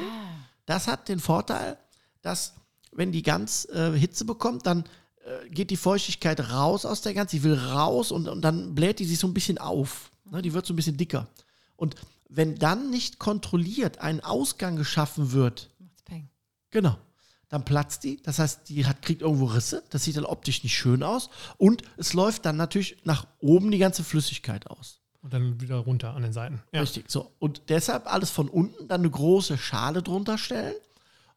Das hat den Vorteil, dass wenn die Gans Hitze bekommt, dann geht die Feuchtigkeit raus aus der Gans, die will raus und dann bläht die sich so ein bisschen auf. Ne? Die wird so ein bisschen dicker. Und wenn dann nicht kontrolliert ein Ausgang geschaffen wird, genau, dann platzt die. Das heißt, die kriegt irgendwo Risse. Das sieht dann optisch nicht schön aus. Und es läuft dann natürlich nach oben die ganze Flüssigkeit aus. Und dann wieder runter an den Seiten. Ja. Richtig. So. Und deshalb alles von unten, dann eine große Schale drunter stellen.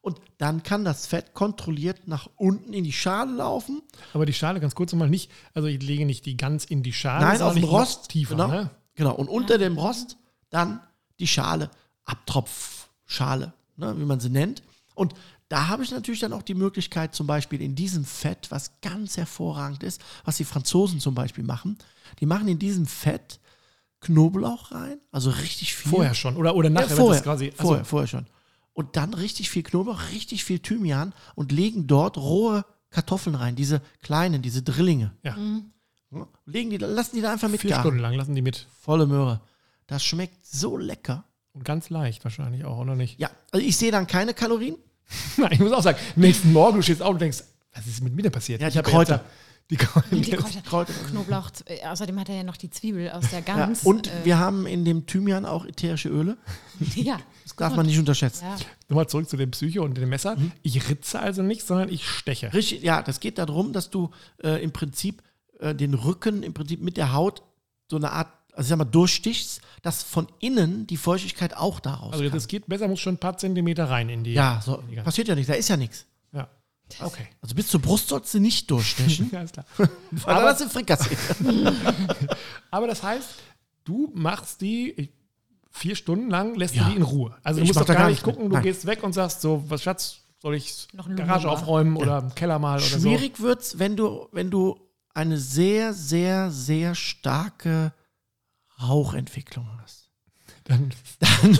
Und dann kann das Fett kontrolliert nach unten in die Schale laufen. Aber die Schale, ganz kurz nochmal, nicht, also ich lege nicht die Gans in die Schale. Nein, auf den Rost. Tiefer, genau, ne? Genau. Und unter dem Rost dann die Schale, Abtropfschale, ne, wie man sie nennt. Und da habe ich natürlich dann auch die Möglichkeit, zum Beispiel in diesem Fett, was ganz hervorragend ist, was die Franzosen zum Beispiel machen, die machen in diesem Fett Knoblauch rein, also richtig viel. Vorher schon oder nachher. Ja, vorher, das quasi, also vorher schon. Und dann richtig viel Knoblauch, richtig viel Thymian und legen dort rohe Kartoffeln rein, diese kleinen, diese Drillinge. Ja. Mhm. Lassen die da einfach mitgaren. 4 Stunden lang lassen die mit. Volle Möhre. Das schmeckt so lecker. Und ganz leicht wahrscheinlich auch, oder nicht? Ja, also ich sehe dann keine Kalorien. Nein, ich muss auch sagen, am nächsten Morgen, du stehst auf und denkst, was ist mit mir denn passiert? Ja, die Kräuter. Knoblauch, außerdem hat er ja noch die Zwiebel aus der Gans. Ja, und wir haben in dem Thymian auch ätherische Öle. Ja. Das darf man nicht unterschätzen. Ja. Nochmal zurück zu dem Psycho und dem Messer. Mhm. Ich ritze also nicht, sondern ich steche. Richtig, ja, das geht darum, dass du im Prinzip den Rücken mit der Haut so eine Art, also ich sag mal, durchstichst, dass von innen die Feuchtigkeit auch daraus also das geht besser, muss schon ein paar Zentimeter rein in die... Ja, so, in die passiert ja nichts, da ist ja nichts. Ja, okay. Also bis zur Brust sollst du nicht durchstechen. Ja, ist klar. Aber das sind Frikassee. Aber das heißt, du machst die 4 Stunden lang, lässt du die in Ruhe. Also du musst doch gar nicht gucken, du gehst weg und sagst so, was Schatz, soll ich Garage aufräumen oder im Keller mal oder so. Schwierig wird's, wenn du eine sehr, sehr, sehr starke Rauchentwicklung hast. Dann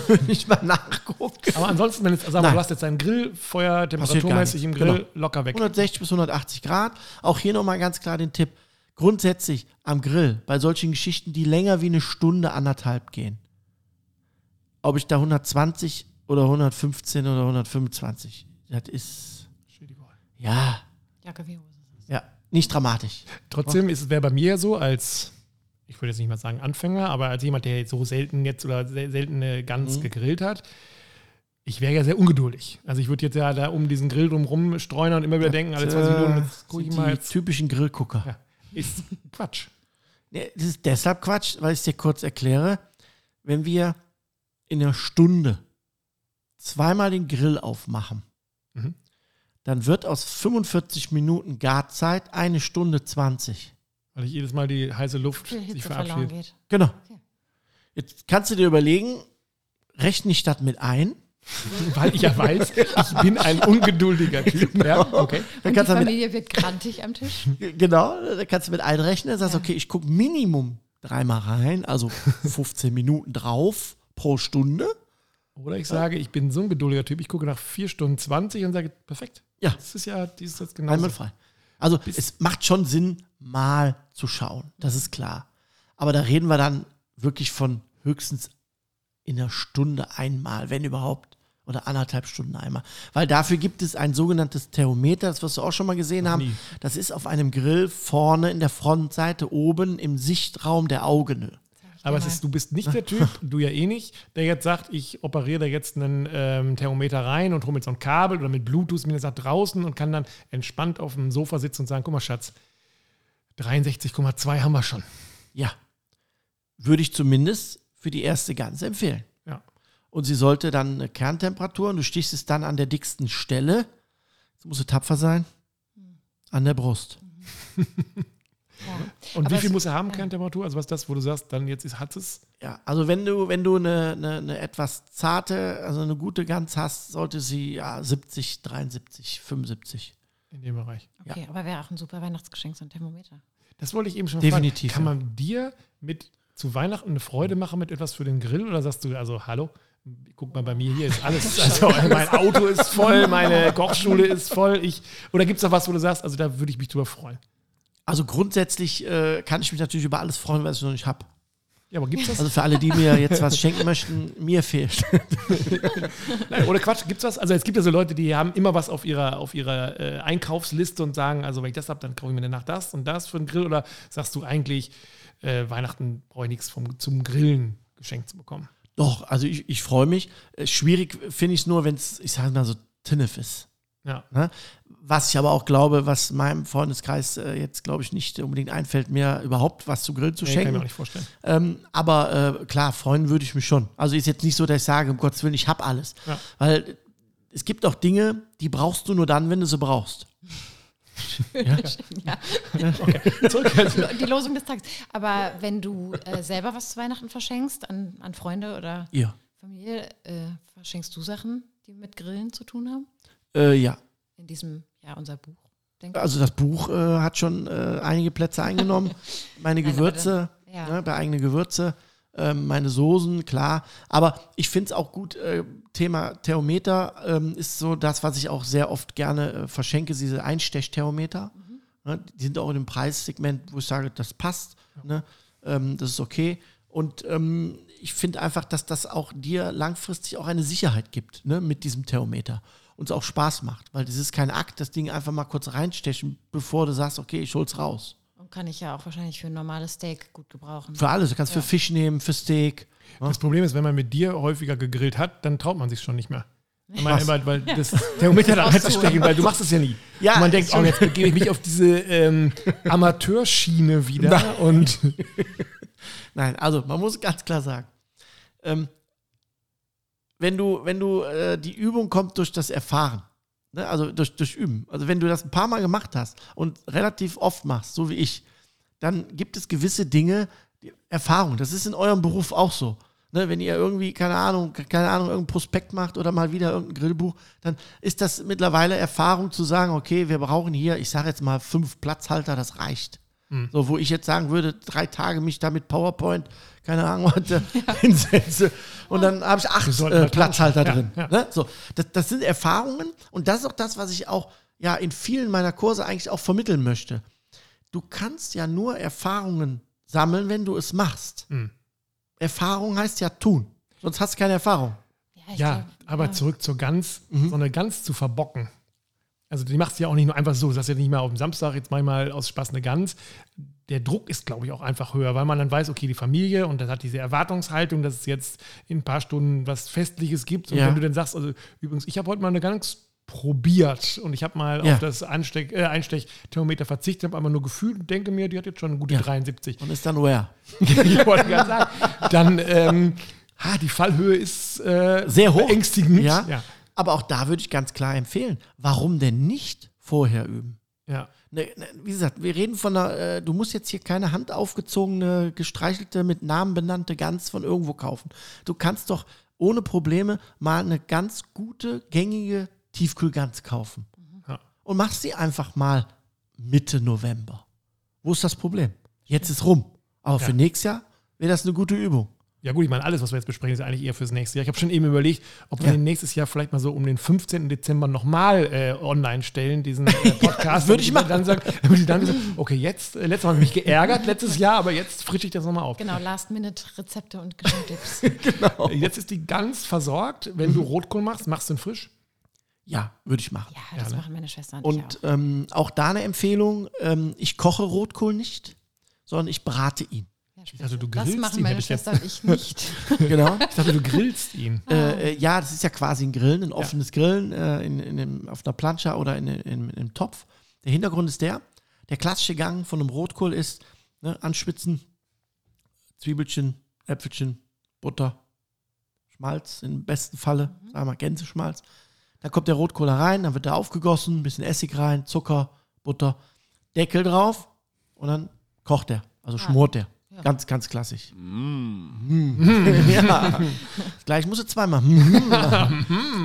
würde ich mal nachgucken. Aber ansonsten, wenn jetzt, du hast jetzt dein Grillfeuer temperaturmäßig im Grill locker weg. 160 bis 180 Grad. Auch hier nochmal ganz klar den Tipp. Grundsätzlich am Grill, bei solchen Geschichten, die länger wie eine Stunde, 1,5 gehen. Ob ich da 120 oder 115 oder 125, das ist... Ja. Jacke wie Hose. Ja, nicht dramatisch. Trotzdem wäre bei mir so als... Ich würde jetzt nicht mal sagen Anfänger, aber als jemand, der so seltene Gans gegrillt hat, ich wäre ja sehr ungeduldig. Also ich würde jetzt ja da um diesen Grill drumherum streuen und immer wieder denken, alle 20 Minuten, jetzt gucke ich mal. Die typischen Grillgucker. Ja. Ist Quatsch. Das ist deshalb Quatsch, weil ich es dir kurz erkläre. Wenn wir in einer Stunde zweimal den Grill aufmachen, dann wird aus 45 Minuten Garzeit 1 Stunde 20. Weil ich jedes Mal die heiße Luft sich verabschiedet. Genau. Okay. Jetzt kannst du dir überlegen, rechne ich das mit ein? Weil ich ja weiß, ich bin ein ungeduldiger Typ. Genau. Ja, okay. Dann die Familie wird grantig am Tisch. Genau, da kannst du mit einrechnen. Sagst, okay, ich gucke Minimum 3-mal rein, also 15 Minuten drauf pro Stunde. Oder ich sage, ich bin so ein geduldiger Typ, ich gucke nach 4 Stunden 20 und sage, perfekt. Ja. Das ist ja dieses genauso. Einwandfrei. Also es macht schon Sinn, mal zu schauen, das ist klar. Aber da reden wir dann wirklich von höchstens in einer Stunde einmal, wenn überhaupt, oder 1,5 Stunden einmal. Weil dafür gibt es ein sogenanntes Thermometer, das wirst du auch schon mal gesehen haben. Das ist auf einem Grill vorne in der Frontseite oben im Sichtraum der Augen. Aber du bist nicht der Typ, du ja eh nicht, der jetzt sagt, ich operiere da jetzt einen Thermometer rein und hole mit so einem Kabel oder mit Bluetooth mir das nach draußen und kann dann entspannt auf dem Sofa sitzen und sagen, guck mal Schatz, 63,2 haben wir schon. Ja, würde ich zumindest für die erste Gans empfehlen. Ja. Und sie sollte dann eine Kerntemperatur und du stichst es dann an der dicksten Stelle, jetzt musst du tapfer sein, an der Brust. Ja. Und aber wie viel muss er haben, Kerntemperatur? Also was ist das, wo du sagst, dann jetzt hat es? Ja, also wenn du eine etwas zarte, also eine gute Gans hast, sollte sie 70, 73, 75. In dem Bereich. Okay, ja. Aber wäre auch ein super Weihnachtsgeschenk, so ein Thermometer. Das wollte ich eben schon definitiv fragen. Kann man dir zu Weihnachten eine Freude machen mit etwas für den Grill? Oder sagst du, also hallo, guck mal, bei mir hier ist alles, also mein Auto ist voll, meine Kochschule ist voll. Oder gibt es da was, wo du sagst, also da würde ich mich drüber freuen? Also grundsätzlich kann ich mich natürlich über alles freuen, was ich noch nicht habe. Ja, aber gibt's das? Also für alle, die mir jetzt was schenken möchten, mir fehlt. Nein, oder Quatsch, gibt's was? Also es gibt ja so Leute, die haben immer was auf ihrer Einkaufsliste und sagen, also wenn ich das habe, dann kaufe ich mir danach das und das für den Grill. Oder sagst du eigentlich, Weihnachten brauche ich nichts zum Grillen geschenkt zu bekommen? Doch, also ich freue mich. Schwierig finde ich es nur, wenn es, ich sage mal so, Tinnef ist. Ja. Ne? Was ich aber auch glaube, was meinem Freundeskreis jetzt, glaube ich, nicht unbedingt einfällt, mir überhaupt was zu grillen zu schenken. Kann ich mir auch nicht vorstellen. Aber klar, freuen würde ich mich schon. Also ist jetzt nicht so, dass ich sage, um Gottes Willen, ich habe alles. Ja. Weil es gibt auch Dinge, die brauchst du nur dann, wenn du sie brauchst. Ja. Ja. Okay. Die Losung des Tages. Aber wenn du selber was zu Weihnachten verschenkst an Freunde oder Familie, verschenkst du Sachen, die mit Grillen zu tun haben? Ja. In diesem Jahr unser Buch. Denke ich. Also das Buch hat schon einige Plätze eingenommen. Meine Gewürze, eigene Gewürze, meine Soßen, klar. Aber ich finde es auch gut, Thema Thermometer ist so das, was ich auch sehr oft gerne verschenke, diese Einstech-Thermometer. Mhm. Ne, die sind auch in dem Preissegment, wo ich sage, das passt, ne? Das ist okay. Und ich finde einfach, dass das auch dir langfristig auch eine Sicherheit gibt, ne, mit diesem Thermometer. Uns auch Spaß macht, weil das ist kein Akt, das Ding einfach mal kurz reinstechen, bevor du sagst, okay, ich hol's raus. Und kann ich ja auch wahrscheinlich für ein normales Steak gut gebrauchen. Für alles, du kannst für Fisch nehmen, für Steak. Das Problem ist, wenn man mit dir häufiger gegrillt hat, dann traut man sich schon nicht mehr. Weil das Thermometer da reinzustechen, weil du machst es ja nie. Ja, und man denkt, jetzt begebe ich mich auf diese Amateurschiene wieder. Nein. Nein, also man muss ganz klar sagen, wenn du die Übung kommt durch das Erfahren, ne? Also durch Üben, also wenn du das ein paar Mal gemacht hast und relativ oft machst, so wie ich, dann gibt es gewisse Dinge, die Erfahrung, das ist in eurem Beruf auch so, ne? Wenn ihr irgendwie, keine Ahnung, irgendein Prospekt macht oder mal wieder irgendein Grillbuch, dann ist das mittlerweile Erfahrung zu sagen, okay, wir brauchen hier, ich sage jetzt mal 5 Platzhalter, das reicht. So, wo ich jetzt sagen würde, 3 Tage mich da mit PowerPoint, keine Ahnung, hinsetze und dann habe ich 8 Platzhalter drin. Ja. Ne? So, das sind Erfahrungen und das ist auch das, was ich auch in vielen meiner Kurse eigentlich auch vermitteln möchte. Du kannst ja nur Erfahrungen sammeln, wenn du es machst. Mhm. Erfahrung heißt ja tun, sonst hast du keine Erfahrung. Aber zurück zur Gans, so eine Gans zu verbocken. Also die machst du ja auch nicht nur einfach so, du sagst ja nicht mal auf dem Samstag, jetzt manchmal aus Spaß eine Gans. Der Druck ist, glaube ich, auch einfach höher, weil man dann weiß, okay, die Familie und das hat diese Erwartungshaltung, dass es jetzt in ein paar Stunden was Festliches gibt. Und wenn du dann sagst, also übrigens, ich habe heute mal eine Gans probiert und ich habe mal auf das Einstech-Thermometer verzichtet, habe aber nur gefühlt und denke mir, die hat jetzt schon eine gute 73. Und ist dann where? Ich wollte gerade sagen. Dann, die Fallhöhe ist sehr hoch, beängstigend. Ja. Aber auch da würde ich ganz klar empfehlen, warum denn nicht vorher üben? Ja. Wie gesagt, wir reden von einer, du musst jetzt hier keine handaufgezogene, gestreichelte, mit Namen benannte Gans von irgendwo kaufen. Du kannst doch ohne Probleme mal eine ganz gute, gängige Tiefkühlgans kaufen. Ja. Und machst sie einfach mal Mitte November. Wo ist das Problem? Jetzt ist rum. Aber für nächstes Jahr wäre das eine gute Übung. Ja gut, ich meine, alles, was wir jetzt besprechen, ist eigentlich eher fürs nächste Jahr. Ich habe schon eben überlegt, ob wir nächstes Jahr vielleicht mal so um den 15. Dezember nochmal online stellen, diesen Podcast. Das würde ich machen. Dann sagen, okay, jetzt, letztes Mal habe ich mich geärgert, letztes Jahr, aber jetzt frische ich das nochmal auf. Genau, Last-Minute-Rezepte und Geschenktipps. Genau. Jetzt ist die Gans versorgt. Wenn du Rotkohl machst, machst du ihn frisch? Ja, würde ich machen. Ja, das machen meine Schwester und ich auch. Auch da eine Empfehlung, ich koche Rotkohl nicht, sondern ich brate ihn. Also du grillst ihn. Das machen meine Schwester und ich nicht. Genau. Ich dachte, du grillst ihn. Das ist ja quasi ein Grillen, ein offenes Grillen auf einer Plancha oder in einem Topf. Der Hintergrund ist der klassische Gang von einem Rotkohl ist, ne, anschwitzen, Zwiebelchen, Äpfelchen, Butter, Schmalz, im besten Falle, sagen wir mal Gänseschmalz. Dann kommt der Rotkohl da rein, dann wird er aufgegossen, ein bisschen Essig rein, Zucker, Butter, Deckel drauf und dann kocht er, also schmort er. Ganz, ganz klassisch. Mm. Ja. Gleich musst du zweimal.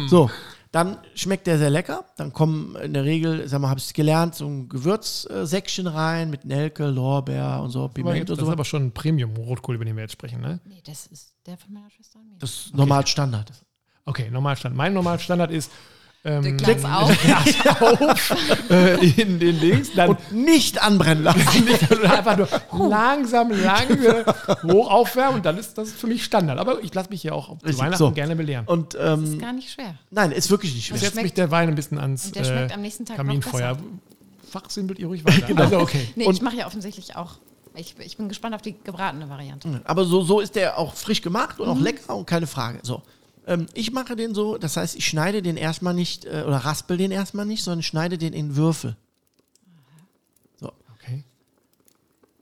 So, Dann schmeckt der sehr lecker. Dann kommen in der Regel, habe ich es gelernt, so ein Gewürzsäckchen rein mit Nelke, Lorbeer und so, Piment und so. Das ist aber schon ein Premium-Rotkohl, über den wir jetzt sprechen, ne? Nee, das ist der von meiner Schwester und mir. Das ist Normalstandard. Okay, Normalstandard. Mein Normalstandard ist Klaus auf. In den Dings. Dann und nicht anbrennen lassen. Einfach nur langsam hoch aufwärmen und dann ist das für mich Standard. Aber ich lasse mich ja auch zu Weihnachten gerne belehren. Und, das ist gar nicht schwer. Nein, ist wirklich nicht schwer. Jetzt setzt mich der Wein ein bisschen ans und der schmeckt am nächsten Tag Kaminfeuer. Fachsimpelt ihr ruhig weiter. Genau. Also, okay. Nee, ich mache ja offensichtlich auch. Ich bin gespannt auf die gebratene Variante. Aber so ist der auch frisch gemacht und auch lecker und keine Frage. So. Ich mache den so, das heißt, ich schneide den erstmal nicht oder raspel den erstmal nicht, sondern schneide den in Würfel. So. Okay.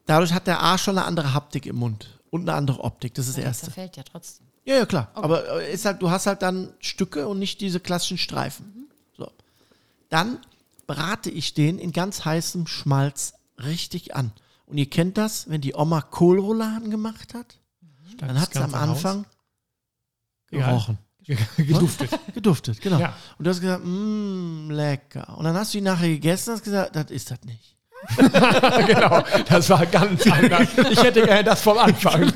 Dadurch hat der A schon eine andere Haptik im Mund und eine andere Optik. Das ist das Erste. Das zerfällt ja trotzdem. Ja, klar. Okay. Aber ist halt, du hast halt dann Stücke und nicht diese klassischen Streifen. Mhm. So. Dann brate ich den in ganz heißem Schmalz richtig an. Und ihr kennt das, wenn die Oma Kohlrouladen gemacht hat, dann hat sie am Anfang gerochen. Geduftet, genau. Ja. Und du hast gesagt, lecker. Und dann hast du ihn nachher gegessen und hast gesagt, das ist das nicht. Genau, das war ganz anders. Ich hätte gerne das vom Anfang.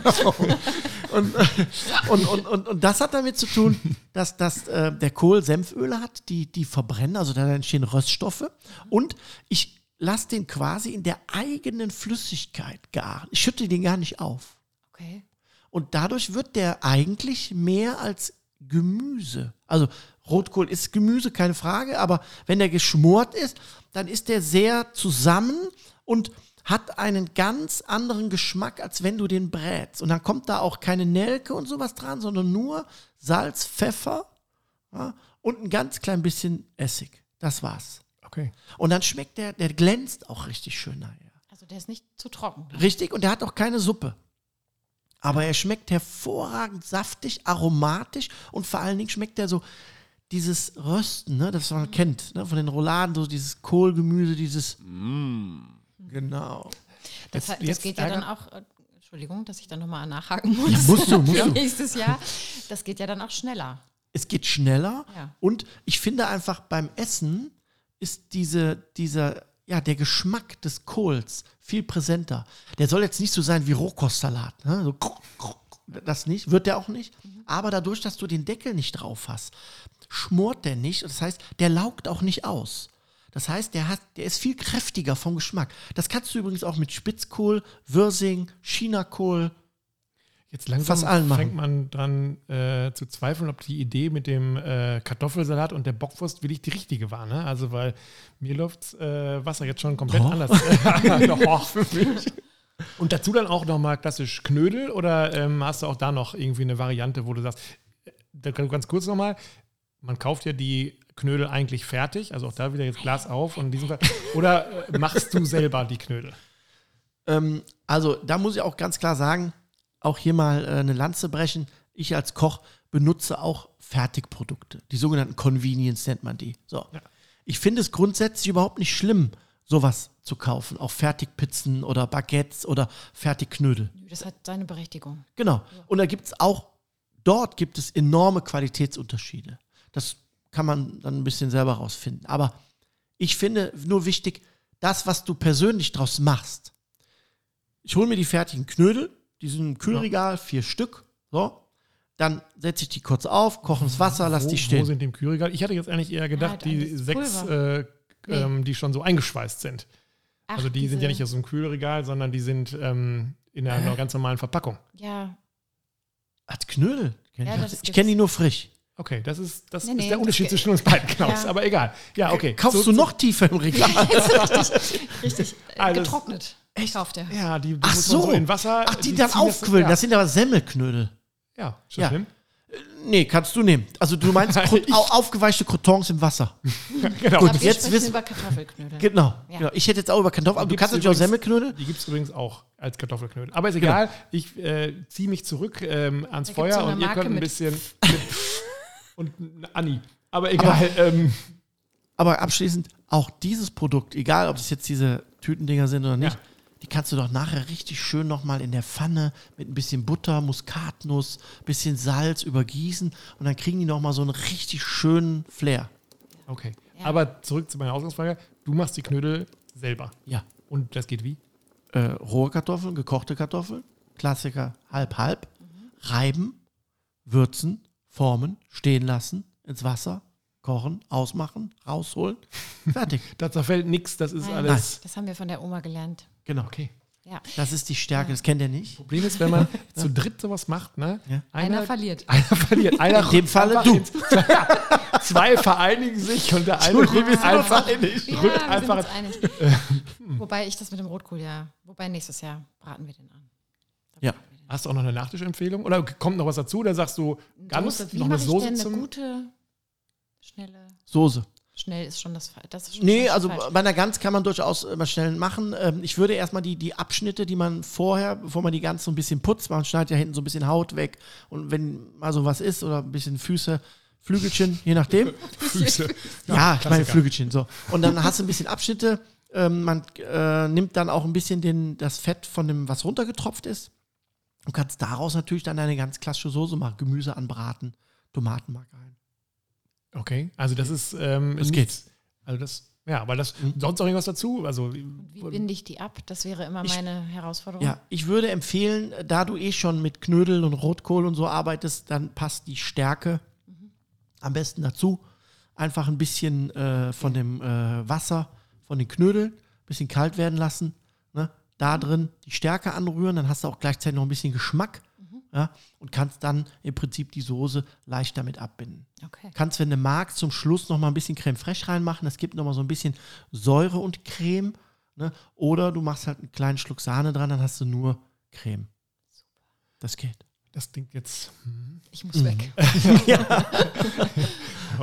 Genau. Und das hat damit zu tun, dass der Kohl Senföle hat, die verbrennen, also da entstehen Röststoffe. Und ich lasse den quasi in der eigenen Flüssigkeit garen. Ich schütte den gar nicht auf. Okay. Und dadurch wird der eigentlich mehr als Gemüse. Also Rotkohl ist Gemüse, keine Frage. Aber wenn der geschmort ist, dann ist der sehr zusammen und hat einen ganz anderen Geschmack, als wenn du den brätst. Und dann kommt da auch keine Nelke und sowas dran, sondern nur Salz, Pfeffer, ja, und ein ganz klein bisschen Essig. Das war's. Okay. Und dann schmeckt der glänzt auch richtig schön nachher. Also der ist nicht zu trocken. Richtig, und der hat auch keine Suppe. Aber er schmeckt hervorragend saftig, aromatisch und vor allen Dingen schmeckt er so dieses Rösten, ne, das man kennt, ne, von den Rouladen, so dieses Kohlgemüse, dieses genau. Das geht ja dann auch, Entschuldigung, dass ich da nochmal nachhaken muss. Ja, musst du. Nächstes Jahr. Das geht ja dann auch schneller. Es geht schneller, ja. Und ich finde einfach beim Essen ist der Geschmack des Kohls viel präsenter. Der soll jetzt nicht so sein wie Rohkostsalat. Ne? So, das nicht, wird der auch nicht. Aber dadurch, dass du den Deckel nicht drauf hast, schmort der nicht. Das heißt, der laugt auch nicht aus. Das heißt, der ist viel kräftiger vom Geschmack. Das kannst du übrigens auch mit Spitzkohl, Wirsing, Chinakohl. Jetzt langsam fängt man dran zu zweifeln, ob die Idee mit dem Kartoffelsalat und der Bockwurst wirklich die richtige war. Ne? Also, weil mir läuft Wasser jetzt schon komplett anders. Für mich. Und dazu dann auch nochmal klassisch Knödel oder hast du auch da noch irgendwie eine Variante, wo du sagst, ganz kurz nochmal, man kauft ja die Knödel eigentlich fertig, also auch da wieder jetzt Glas auf und in diesem Fall, oder machst du selber die Knödel? Also, da muss ich auch ganz klar sagen, auch hier mal eine Lanze brechen. Ich als Koch benutze auch Fertigprodukte. Die sogenannten Convenience nennt man die. So. Ja. Ich finde es grundsätzlich überhaupt nicht schlimm, sowas zu kaufen. Auch Fertigpizzen oder Baguettes oder Fertigknödel. Das hat seine Berechtigung. Genau. Und da gibt es auch, dort gibt es enorme Qualitätsunterschiede. Das kann man dann ein bisschen selber rausfinden. Aber ich finde nur wichtig, das, was du persönlich draus machst. Ich hole mir die fertigen Knödel, die sind im Kühlregal, 4 Stück. So. Dann setze ich die kurz auf, koche ins Wasser, lasse die stehen. Wo sind die im Kühlregal? Ich hatte jetzt eigentlich eher gedacht, die 6, die schon so eingeschweißt sind. Ach, also die sind ja nicht aus dem Kühlregal, sondern die sind in einer ganz normalen Verpackung. Ja. Als Knödel? Ich kenne die nur frisch. Okay, das ist der Unterschied zwischen uns beiden, Klaus. Ja. Aber egal. Ja, okay. Kaufst du noch tiefer im Regal? Richtig. Getrocknet. Echt? Ja, die muss man so in Wasser... Ach, die dann aufquillen. Das sind aber Semmelknödel. Ja, schon nehmen? Nee, kannst du nehmen. Also du meinst aufgeweichte Crotons im Wasser. Genau. Gut, jetzt wissen über Kartoffelknödel. Genau. Ja. Genau. Ich hätte jetzt auch über Kartoffeln, aber du kannst natürlich auch Semmelknödel. Die gibt es übrigens auch als Kartoffelknödel. Aber ist egal, ich ziehe mich zurück ans Feuer so und ihr könnt ein bisschen... und Anni. Aber egal. Aber abschließend, auch dieses Produkt, egal ob das jetzt diese Tütendinger sind oder nicht, die kannst du doch nachher richtig schön nochmal in der Pfanne mit ein bisschen Butter, Muskatnuss, bisschen Salz übergießen und dann kriegen die nochmal so einen richtig schönen Flair. Okay, ja. Aber zurück zu meiner Ausgangsfrage. Du machst die Knödel selber. Ja. Und das geht wie? Rohe Kartoffeln, gekochte Kartoffeln, Klassiker halb-halb, reiben, würzen, formen, stehen lassen, ins Wasser, kochen, ausmachen, rausholen, fertig. Da zerfällt nichts, das ist alles... Nein. Das haben wir von der Oma gelernt. Genau, okay. Ja. Das ist die Stärke, das kennt ihr nicht. Problem ist, wenn man zu dritt sowas macht, ne? Ja. Einer verliert. In dem Falle du. Zwei vereinigen sich und der eine rührt einfach. Wobei ich das mit dem Rotkohl, ja. Wobei nächstes Jahr braten wir den an. Da ja. Hast du auch noch eine Nachtischempfehlung? Oder kommt noch was dazu? Oder sagst du, ganz noch eine Soße denn zum... Eine gute, schnelle Soße. Schnell ist schon das ist schon nee, also falsch. Bei einer Gans kann man durchaus immer schnell machen. Ich würde erstmal die Abschnitte, die man vorher, bevor man die Gans so ein bisschen putzt, man schneidet ja hinten so ein bisschen Haut weg und wenn mal so was ist oder ein bisschen Füße, Flügelchen, je nachdem. Füße. Ja, ich meine Flügelchen. So. Und dann hast du ein bisschen Abschnitte. Man nimmt dann auch ein bisschen das Fett von dem, was runtergetropft ist. Du kannst daraus natürlich dann eine ganz klassische Soße machen. Gemüse anbraten, Tomatenmark rein. Okay, also das ist... das geht. Also das, ja, weil das... Sonst noch irgendwas dazu? Also, wie binde ich die ab? Das wäre immer meine Herausforderung. Ja, ich würde empfehlen, da du schon mit Knödel und Rotkohl und so arbeitest, dann passt die Stärke am besten dazu. Einfach ein bisschen von dem Wasser, von den Knödeln, ein bisschen kalt werden lassen. Ne? Da drin die Stärke anrühren, dann hast du auch gleichzeitig noch ein bisschen Geschmack. Ja, und kannst dann im Prinzip die Soße leicht damit abbinden. Okay. Kannst, wenn du magst, zum Schluss nochmal ein bisschen Creme Fraiche reinmachen. Das gibt nochmal so ein bisschen Säure und Creme. Ne? Oder du machst halt einen kleinen Schluck Sahne dran, dann hast du nur Creme. Super. Das geht. Das klingt jetzt... Ich muss weg. Ja.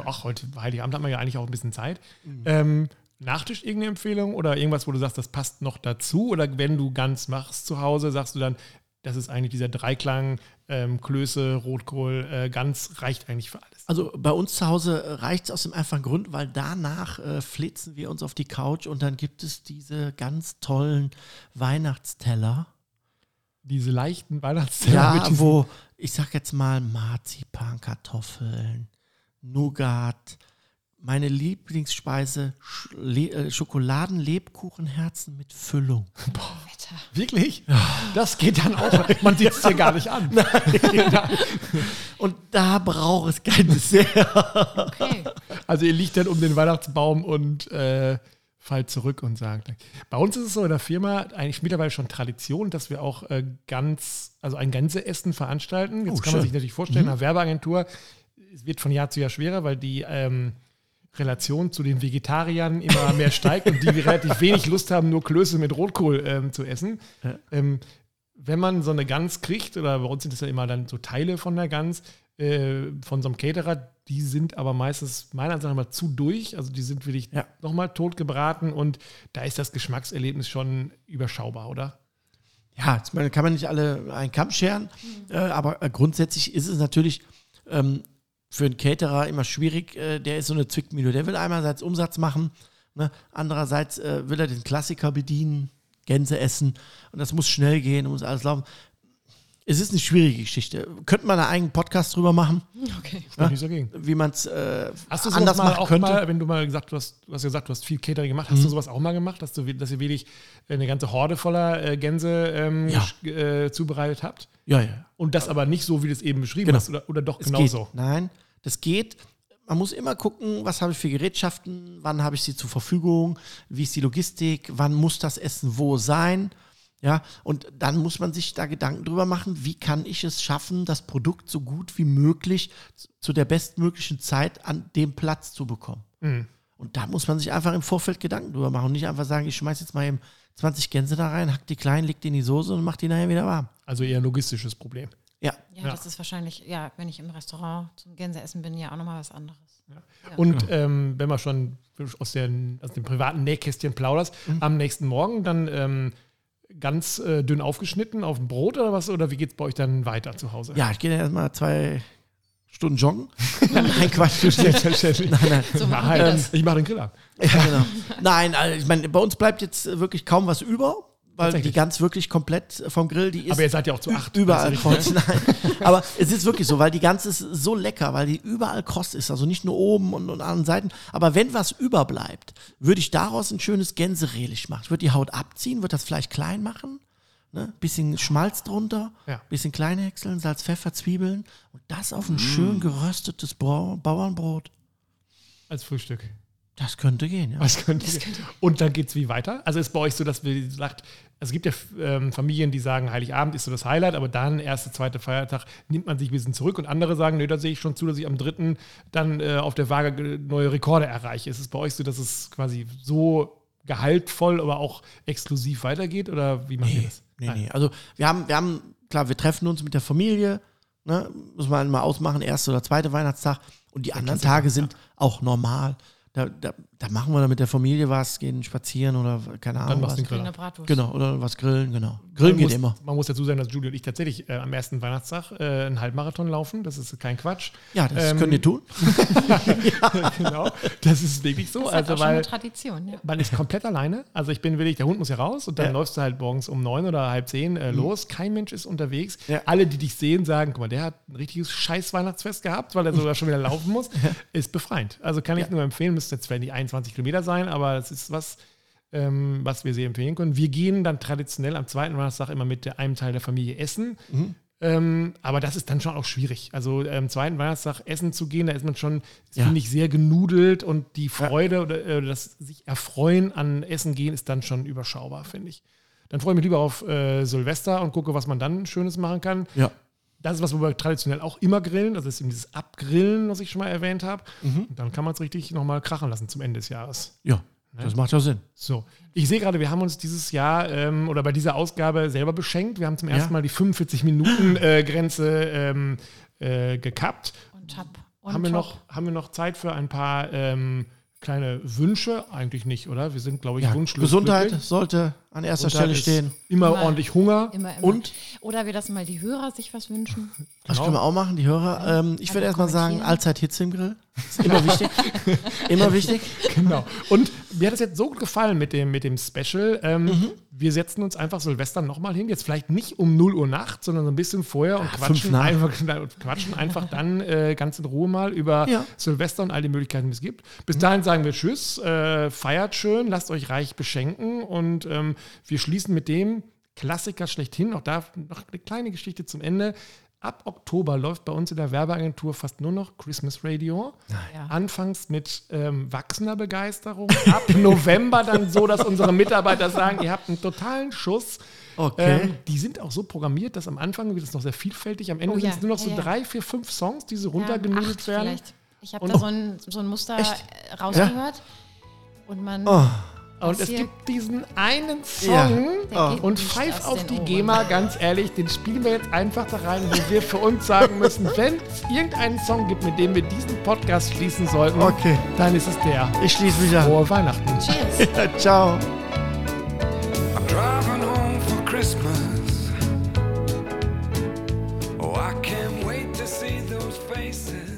Ach, heute Heiligabend hat man ja eigentlich auch ein bisschen Zeit. Nachtisch irgendeine Empfehlung oder irgendwas, wo du sagst, das passt noch dazu? Oder wenn du Gans machst zu Hause, sagst du dann... Das ist eigentlich dieser Dreiklang, Klöße, Rotkohl, Gans, reicht eigentlich für alles. Also bei uns zu Hause reicht es aus dem einfachen Grund, weil danach flitzen wir uns auf die Couch und dann gibt es diese ganz tollen Weihnachtsteller. Diese leichten Weihnachtsteller? Ja, wo, ich sag jetzt mal, Marzipankartoffeln, Nougat, meine Lieblingsspeise, Schokoladenlebkuchenherzen mit Füllung. Boah. Wetter. Wirklich? Das geht dann auch. Man sieht es dir gar nicht an. Nein. Und da braucht es kein Dessert. Okay. Also ihr liegt dann um den Weihnachtsbaum und fallt zurück und sagt. Bei uns ist es so in der Firma eigentlich mittlerweile schon Tradition, dass wir auch ein ganzes Essen veranstalten. Jetzt kann man sich natürlich vorstellen, in einer Werbeagentur, es wird von Jahr zu Jahr schwerer, weil die Relation zu den Vegetariern immer mehr steigt und die relativ wenig Lust haben, nur Klöße mit Rotkohl zu essen. Ja. Wenn man so eine Gans kriegt, oder bei uns sind es ja immer dann so Teile von der Gans, von so einem Caterer, die sind aber meistens meiner Ansicht nach zu durch, also die sind wirklich nochmal tot gebraten und da ist das Geschmackserlebnis schon überschaubar, oder? Ja, jetzt kann man nicht alle einen Kamm scheren, aber grundsätzlich ist es natürlich... für einen Caterer immer schwierig, der ist so eine Zwickmühle. Der will einerseits Umsatz machen, ne? Andererseits will er den Klassiker bedienen, Gänse essen und das muss schnell gehen, muss alles laufen. Es ist eine schwierige Geschichte. Könnte man einen eigenen Podcast drüber machen? Okay. Ja? Nicht dagegen. Wie man es anders machen könnte. Mal, wenn du mal gesagt hast, du hast viel Catering gemacht, hast du sowas auch mal gemacht, dass ihr wirklich eine ganze Horde voller Gänse zubereitet habt? Ja. Und das aber nicht so, wie du es eben beschrieben hast? Oder doch genauso? Nein, das geht. Man muss immer gucken, was habe ich für Gerätschaften, wann habe ich sie zur Verfügung, wie ist die Logistik, wann muss das Essen wo sein? Ja, und dann muss man sich da Gedanken drüber machen, wie kann ich es schaffen, das Produkt so gut wie möglich zu der bestmöglichen Zeit an dem Platz zu bekommen. Und da muss man sich einfach im Vorfeld Gedanken drüber machen und nicht einfach sagen, ich schmeiß jetzt mal eben 20 Gänse da rein, hack die klein, leg die in die Soße und mach die nachher wieder warm. Also eher ein logistisches Problem. Ja, das ist wahrscheinlich, wenn ich im Restaurant zum Gänseessen bin, auch nochmal was anderes. Ja. Und wenn man schon aus dem privaten Nähkästchen plauderst, am nächsten Morgen dann ganz dünn aufgeschnitten auf dem Brot oder was? Oder wie geht's bei euch dann weiter zu Hause? Ja, ich gehe dann erstmal 2 Stunden joggen. Nein, Quatsch. Nein. So machen wir das. Ich mache den Grill ab. Ja, genau. Nein, also ich meine, bei uns bleibt jetzt wirklich kaum was über, mal die Gans wirklich komplett vom Grill. Die ist aber ihr seid ja auch zu acht. Überall Kost. Nein. Aber es ist wirklich so, weil die Gans ist so lecker, weil die überall Kost ist. Also nicht nur oben und an den Seiten. Aber wenn was überbleibt, würde ich daraus ein schönes Gänserelish machen. Ich würde die Haut abziehen, würde das Fleisch klein machen. Ne? Bisschen Schmalz drunter, bisschen klein häckseln, Salz, Pfeffer, Zwiebeln. Und das auf ein schön geröstetes Bauernbrot. Als Frühstück. Das könnte gehen, ja. Das könnte gehen. Und dann geht's wie weiter? Also ist bei euch so, dass wir sagt, also es gibt ja Familien, die sagen, Heiligabend ist so das Highlight, aber dann, erste, zweite Feiertag, nimmt man sich ein bisschen zurück und andere sagen, nee, da sehe ich schon zu, dass ich am 3. dann auf der Waage neue Rekorde erreiche. Ist es bei euch so, dass es quasi so gehaltvoll, aber auch exklusiv weitergeht? Oder wie macht ihr das? Nee. Also wir haben, klar, wir treffen uns mit der Familie, ne? Muss man mal ausmachen, erste oder zweite Weihnachtstag und die anderen Tage sind auch normal. Da machen wir dann mit der Familie was, gehen spazieren oder keine Ahnung. Dann machst du den Bratwurst. Genau, oder was grillen, genau. Grillen geht immer. Man muss dazu sagen, dass Julie und ich tatsächlich am ersten Weihnachtstag einen Halbmarathon laufen. Das ist kein Quatsch. Ja, das könnt ihr tun. Genau, das ist wirklich so. Das ist auch schon eine Tradition. Ja. Man ist komplett alleine. Also ich bin willig, der Hund muss ja raus und dann läufst du halt morgens um 9 oder 9:30 los. Kein Mensch ist unterwegs. Ja. Alle, die dich sehen, sagen, guck mal, der hat ein richtiges scheiß Weihnachtsfest gehabt, weil er sogar schon wieder laufen muss. Ist befreiend. Also kann ich nur empfehlen, müsste jetzt vielleicht nicht 21 Kilometer sein, aber das ist was, was wir sehr empfehlen können. Wir gehen dann traditionell am zweiten Weihnachtstag immer mit einem Teil der Familie essen. Aber das ist dann schon auch schwierig. Also am zweiten Weihnachtstag essen zu gehen, da ist man schon, finde ich, sehr genudelt und die Freude oder das sich erfreuen an Essen gehen ist dann schon überschaubar, finde ich. Dann freue ich mich lieber auf Silvester und gucke, was man dann Schönes machen kann. Ja. Das ist was, wo wir traditionell auch immer grillen. Das ist eben dieses Abgrillen, was ich schon mal erwähnt habe. Und dann kann man es richtig nochmal krachen lassen zum Ende des Jahres. Ja, das macht ja Sinn. So, ich sehe gerade, wir haben uns dieses Jahr oder bei dieser Ausgabe selber beschenkt. Wir haben zum ersten Mal die 45-Minuten-Grenze gekappt. Und haben wir noch Zeit für ein paar kleine Wünsche? Eigentlich nicht, oder? Wir sind, glaube ich, wunschlos. Gesundheit sollte an erster Stelle stehen. Immer ordentlich Hunger. Immer. Und? Oder wir lassen mal die Hörer sich was wünschen. Genau. Das können wir auch machen, die Hörer. Ich würde erstmal sagen, allzeit Hitze im Grill. Das ist immer wichtig. Immer wichtig. Genau. Und mir hat es jetzt so gut gefallen mit dem Special. Wir setzen uns einfach Silvester nochmal hin. Jetzt vielleicht nicht um 0 Uhr nachts, sondern so ein bisschen vorher und quatschen einfach dann ganz in Ruhe mal über Silvester und all die Möglichkeiten, die es gibt. Bis dahin sagen wir Tschüss, feiert schön, lasst euch reich beschenken und wir schließen mit dem Klassiker schlechthin. Auch da noch eine kleine Geschichte zum Ende. Ab Oktober läuft bei uns in der Werbeagentur fast nur noch Christmas Radio. Ja. Anfangs mit wachsender Begeisterung. Ab November dann so, dass unsere Mitarbeiter sagen, ihr habt einen totalen Schuss. Okay. Die sind auch so programmiert, dass am Anfang wird es noch sehr vielfältig. Am Ende sind es nur noch so 3, 4, 5 Songs, die so runtergenudelt werden. Vielleicht. Ich habe da so ein Muster rausgehört. Ja? Und man... Und es gibt diesen einen Song und Pfeif auf die GEMA, ganz ehrlich, den spielen wir jetzt einfach da rein, wo wir für uns sagen müssen, wenn es irgendeinen Song gibt, mit dem wir diesen Podcast schließen sollten, dann ist es der. Ich schließe wieder. Frohe Weihnachten. Cheers. Ja, ciao. I'm driving home for Christmas. Oh, I can't wait to see those faces.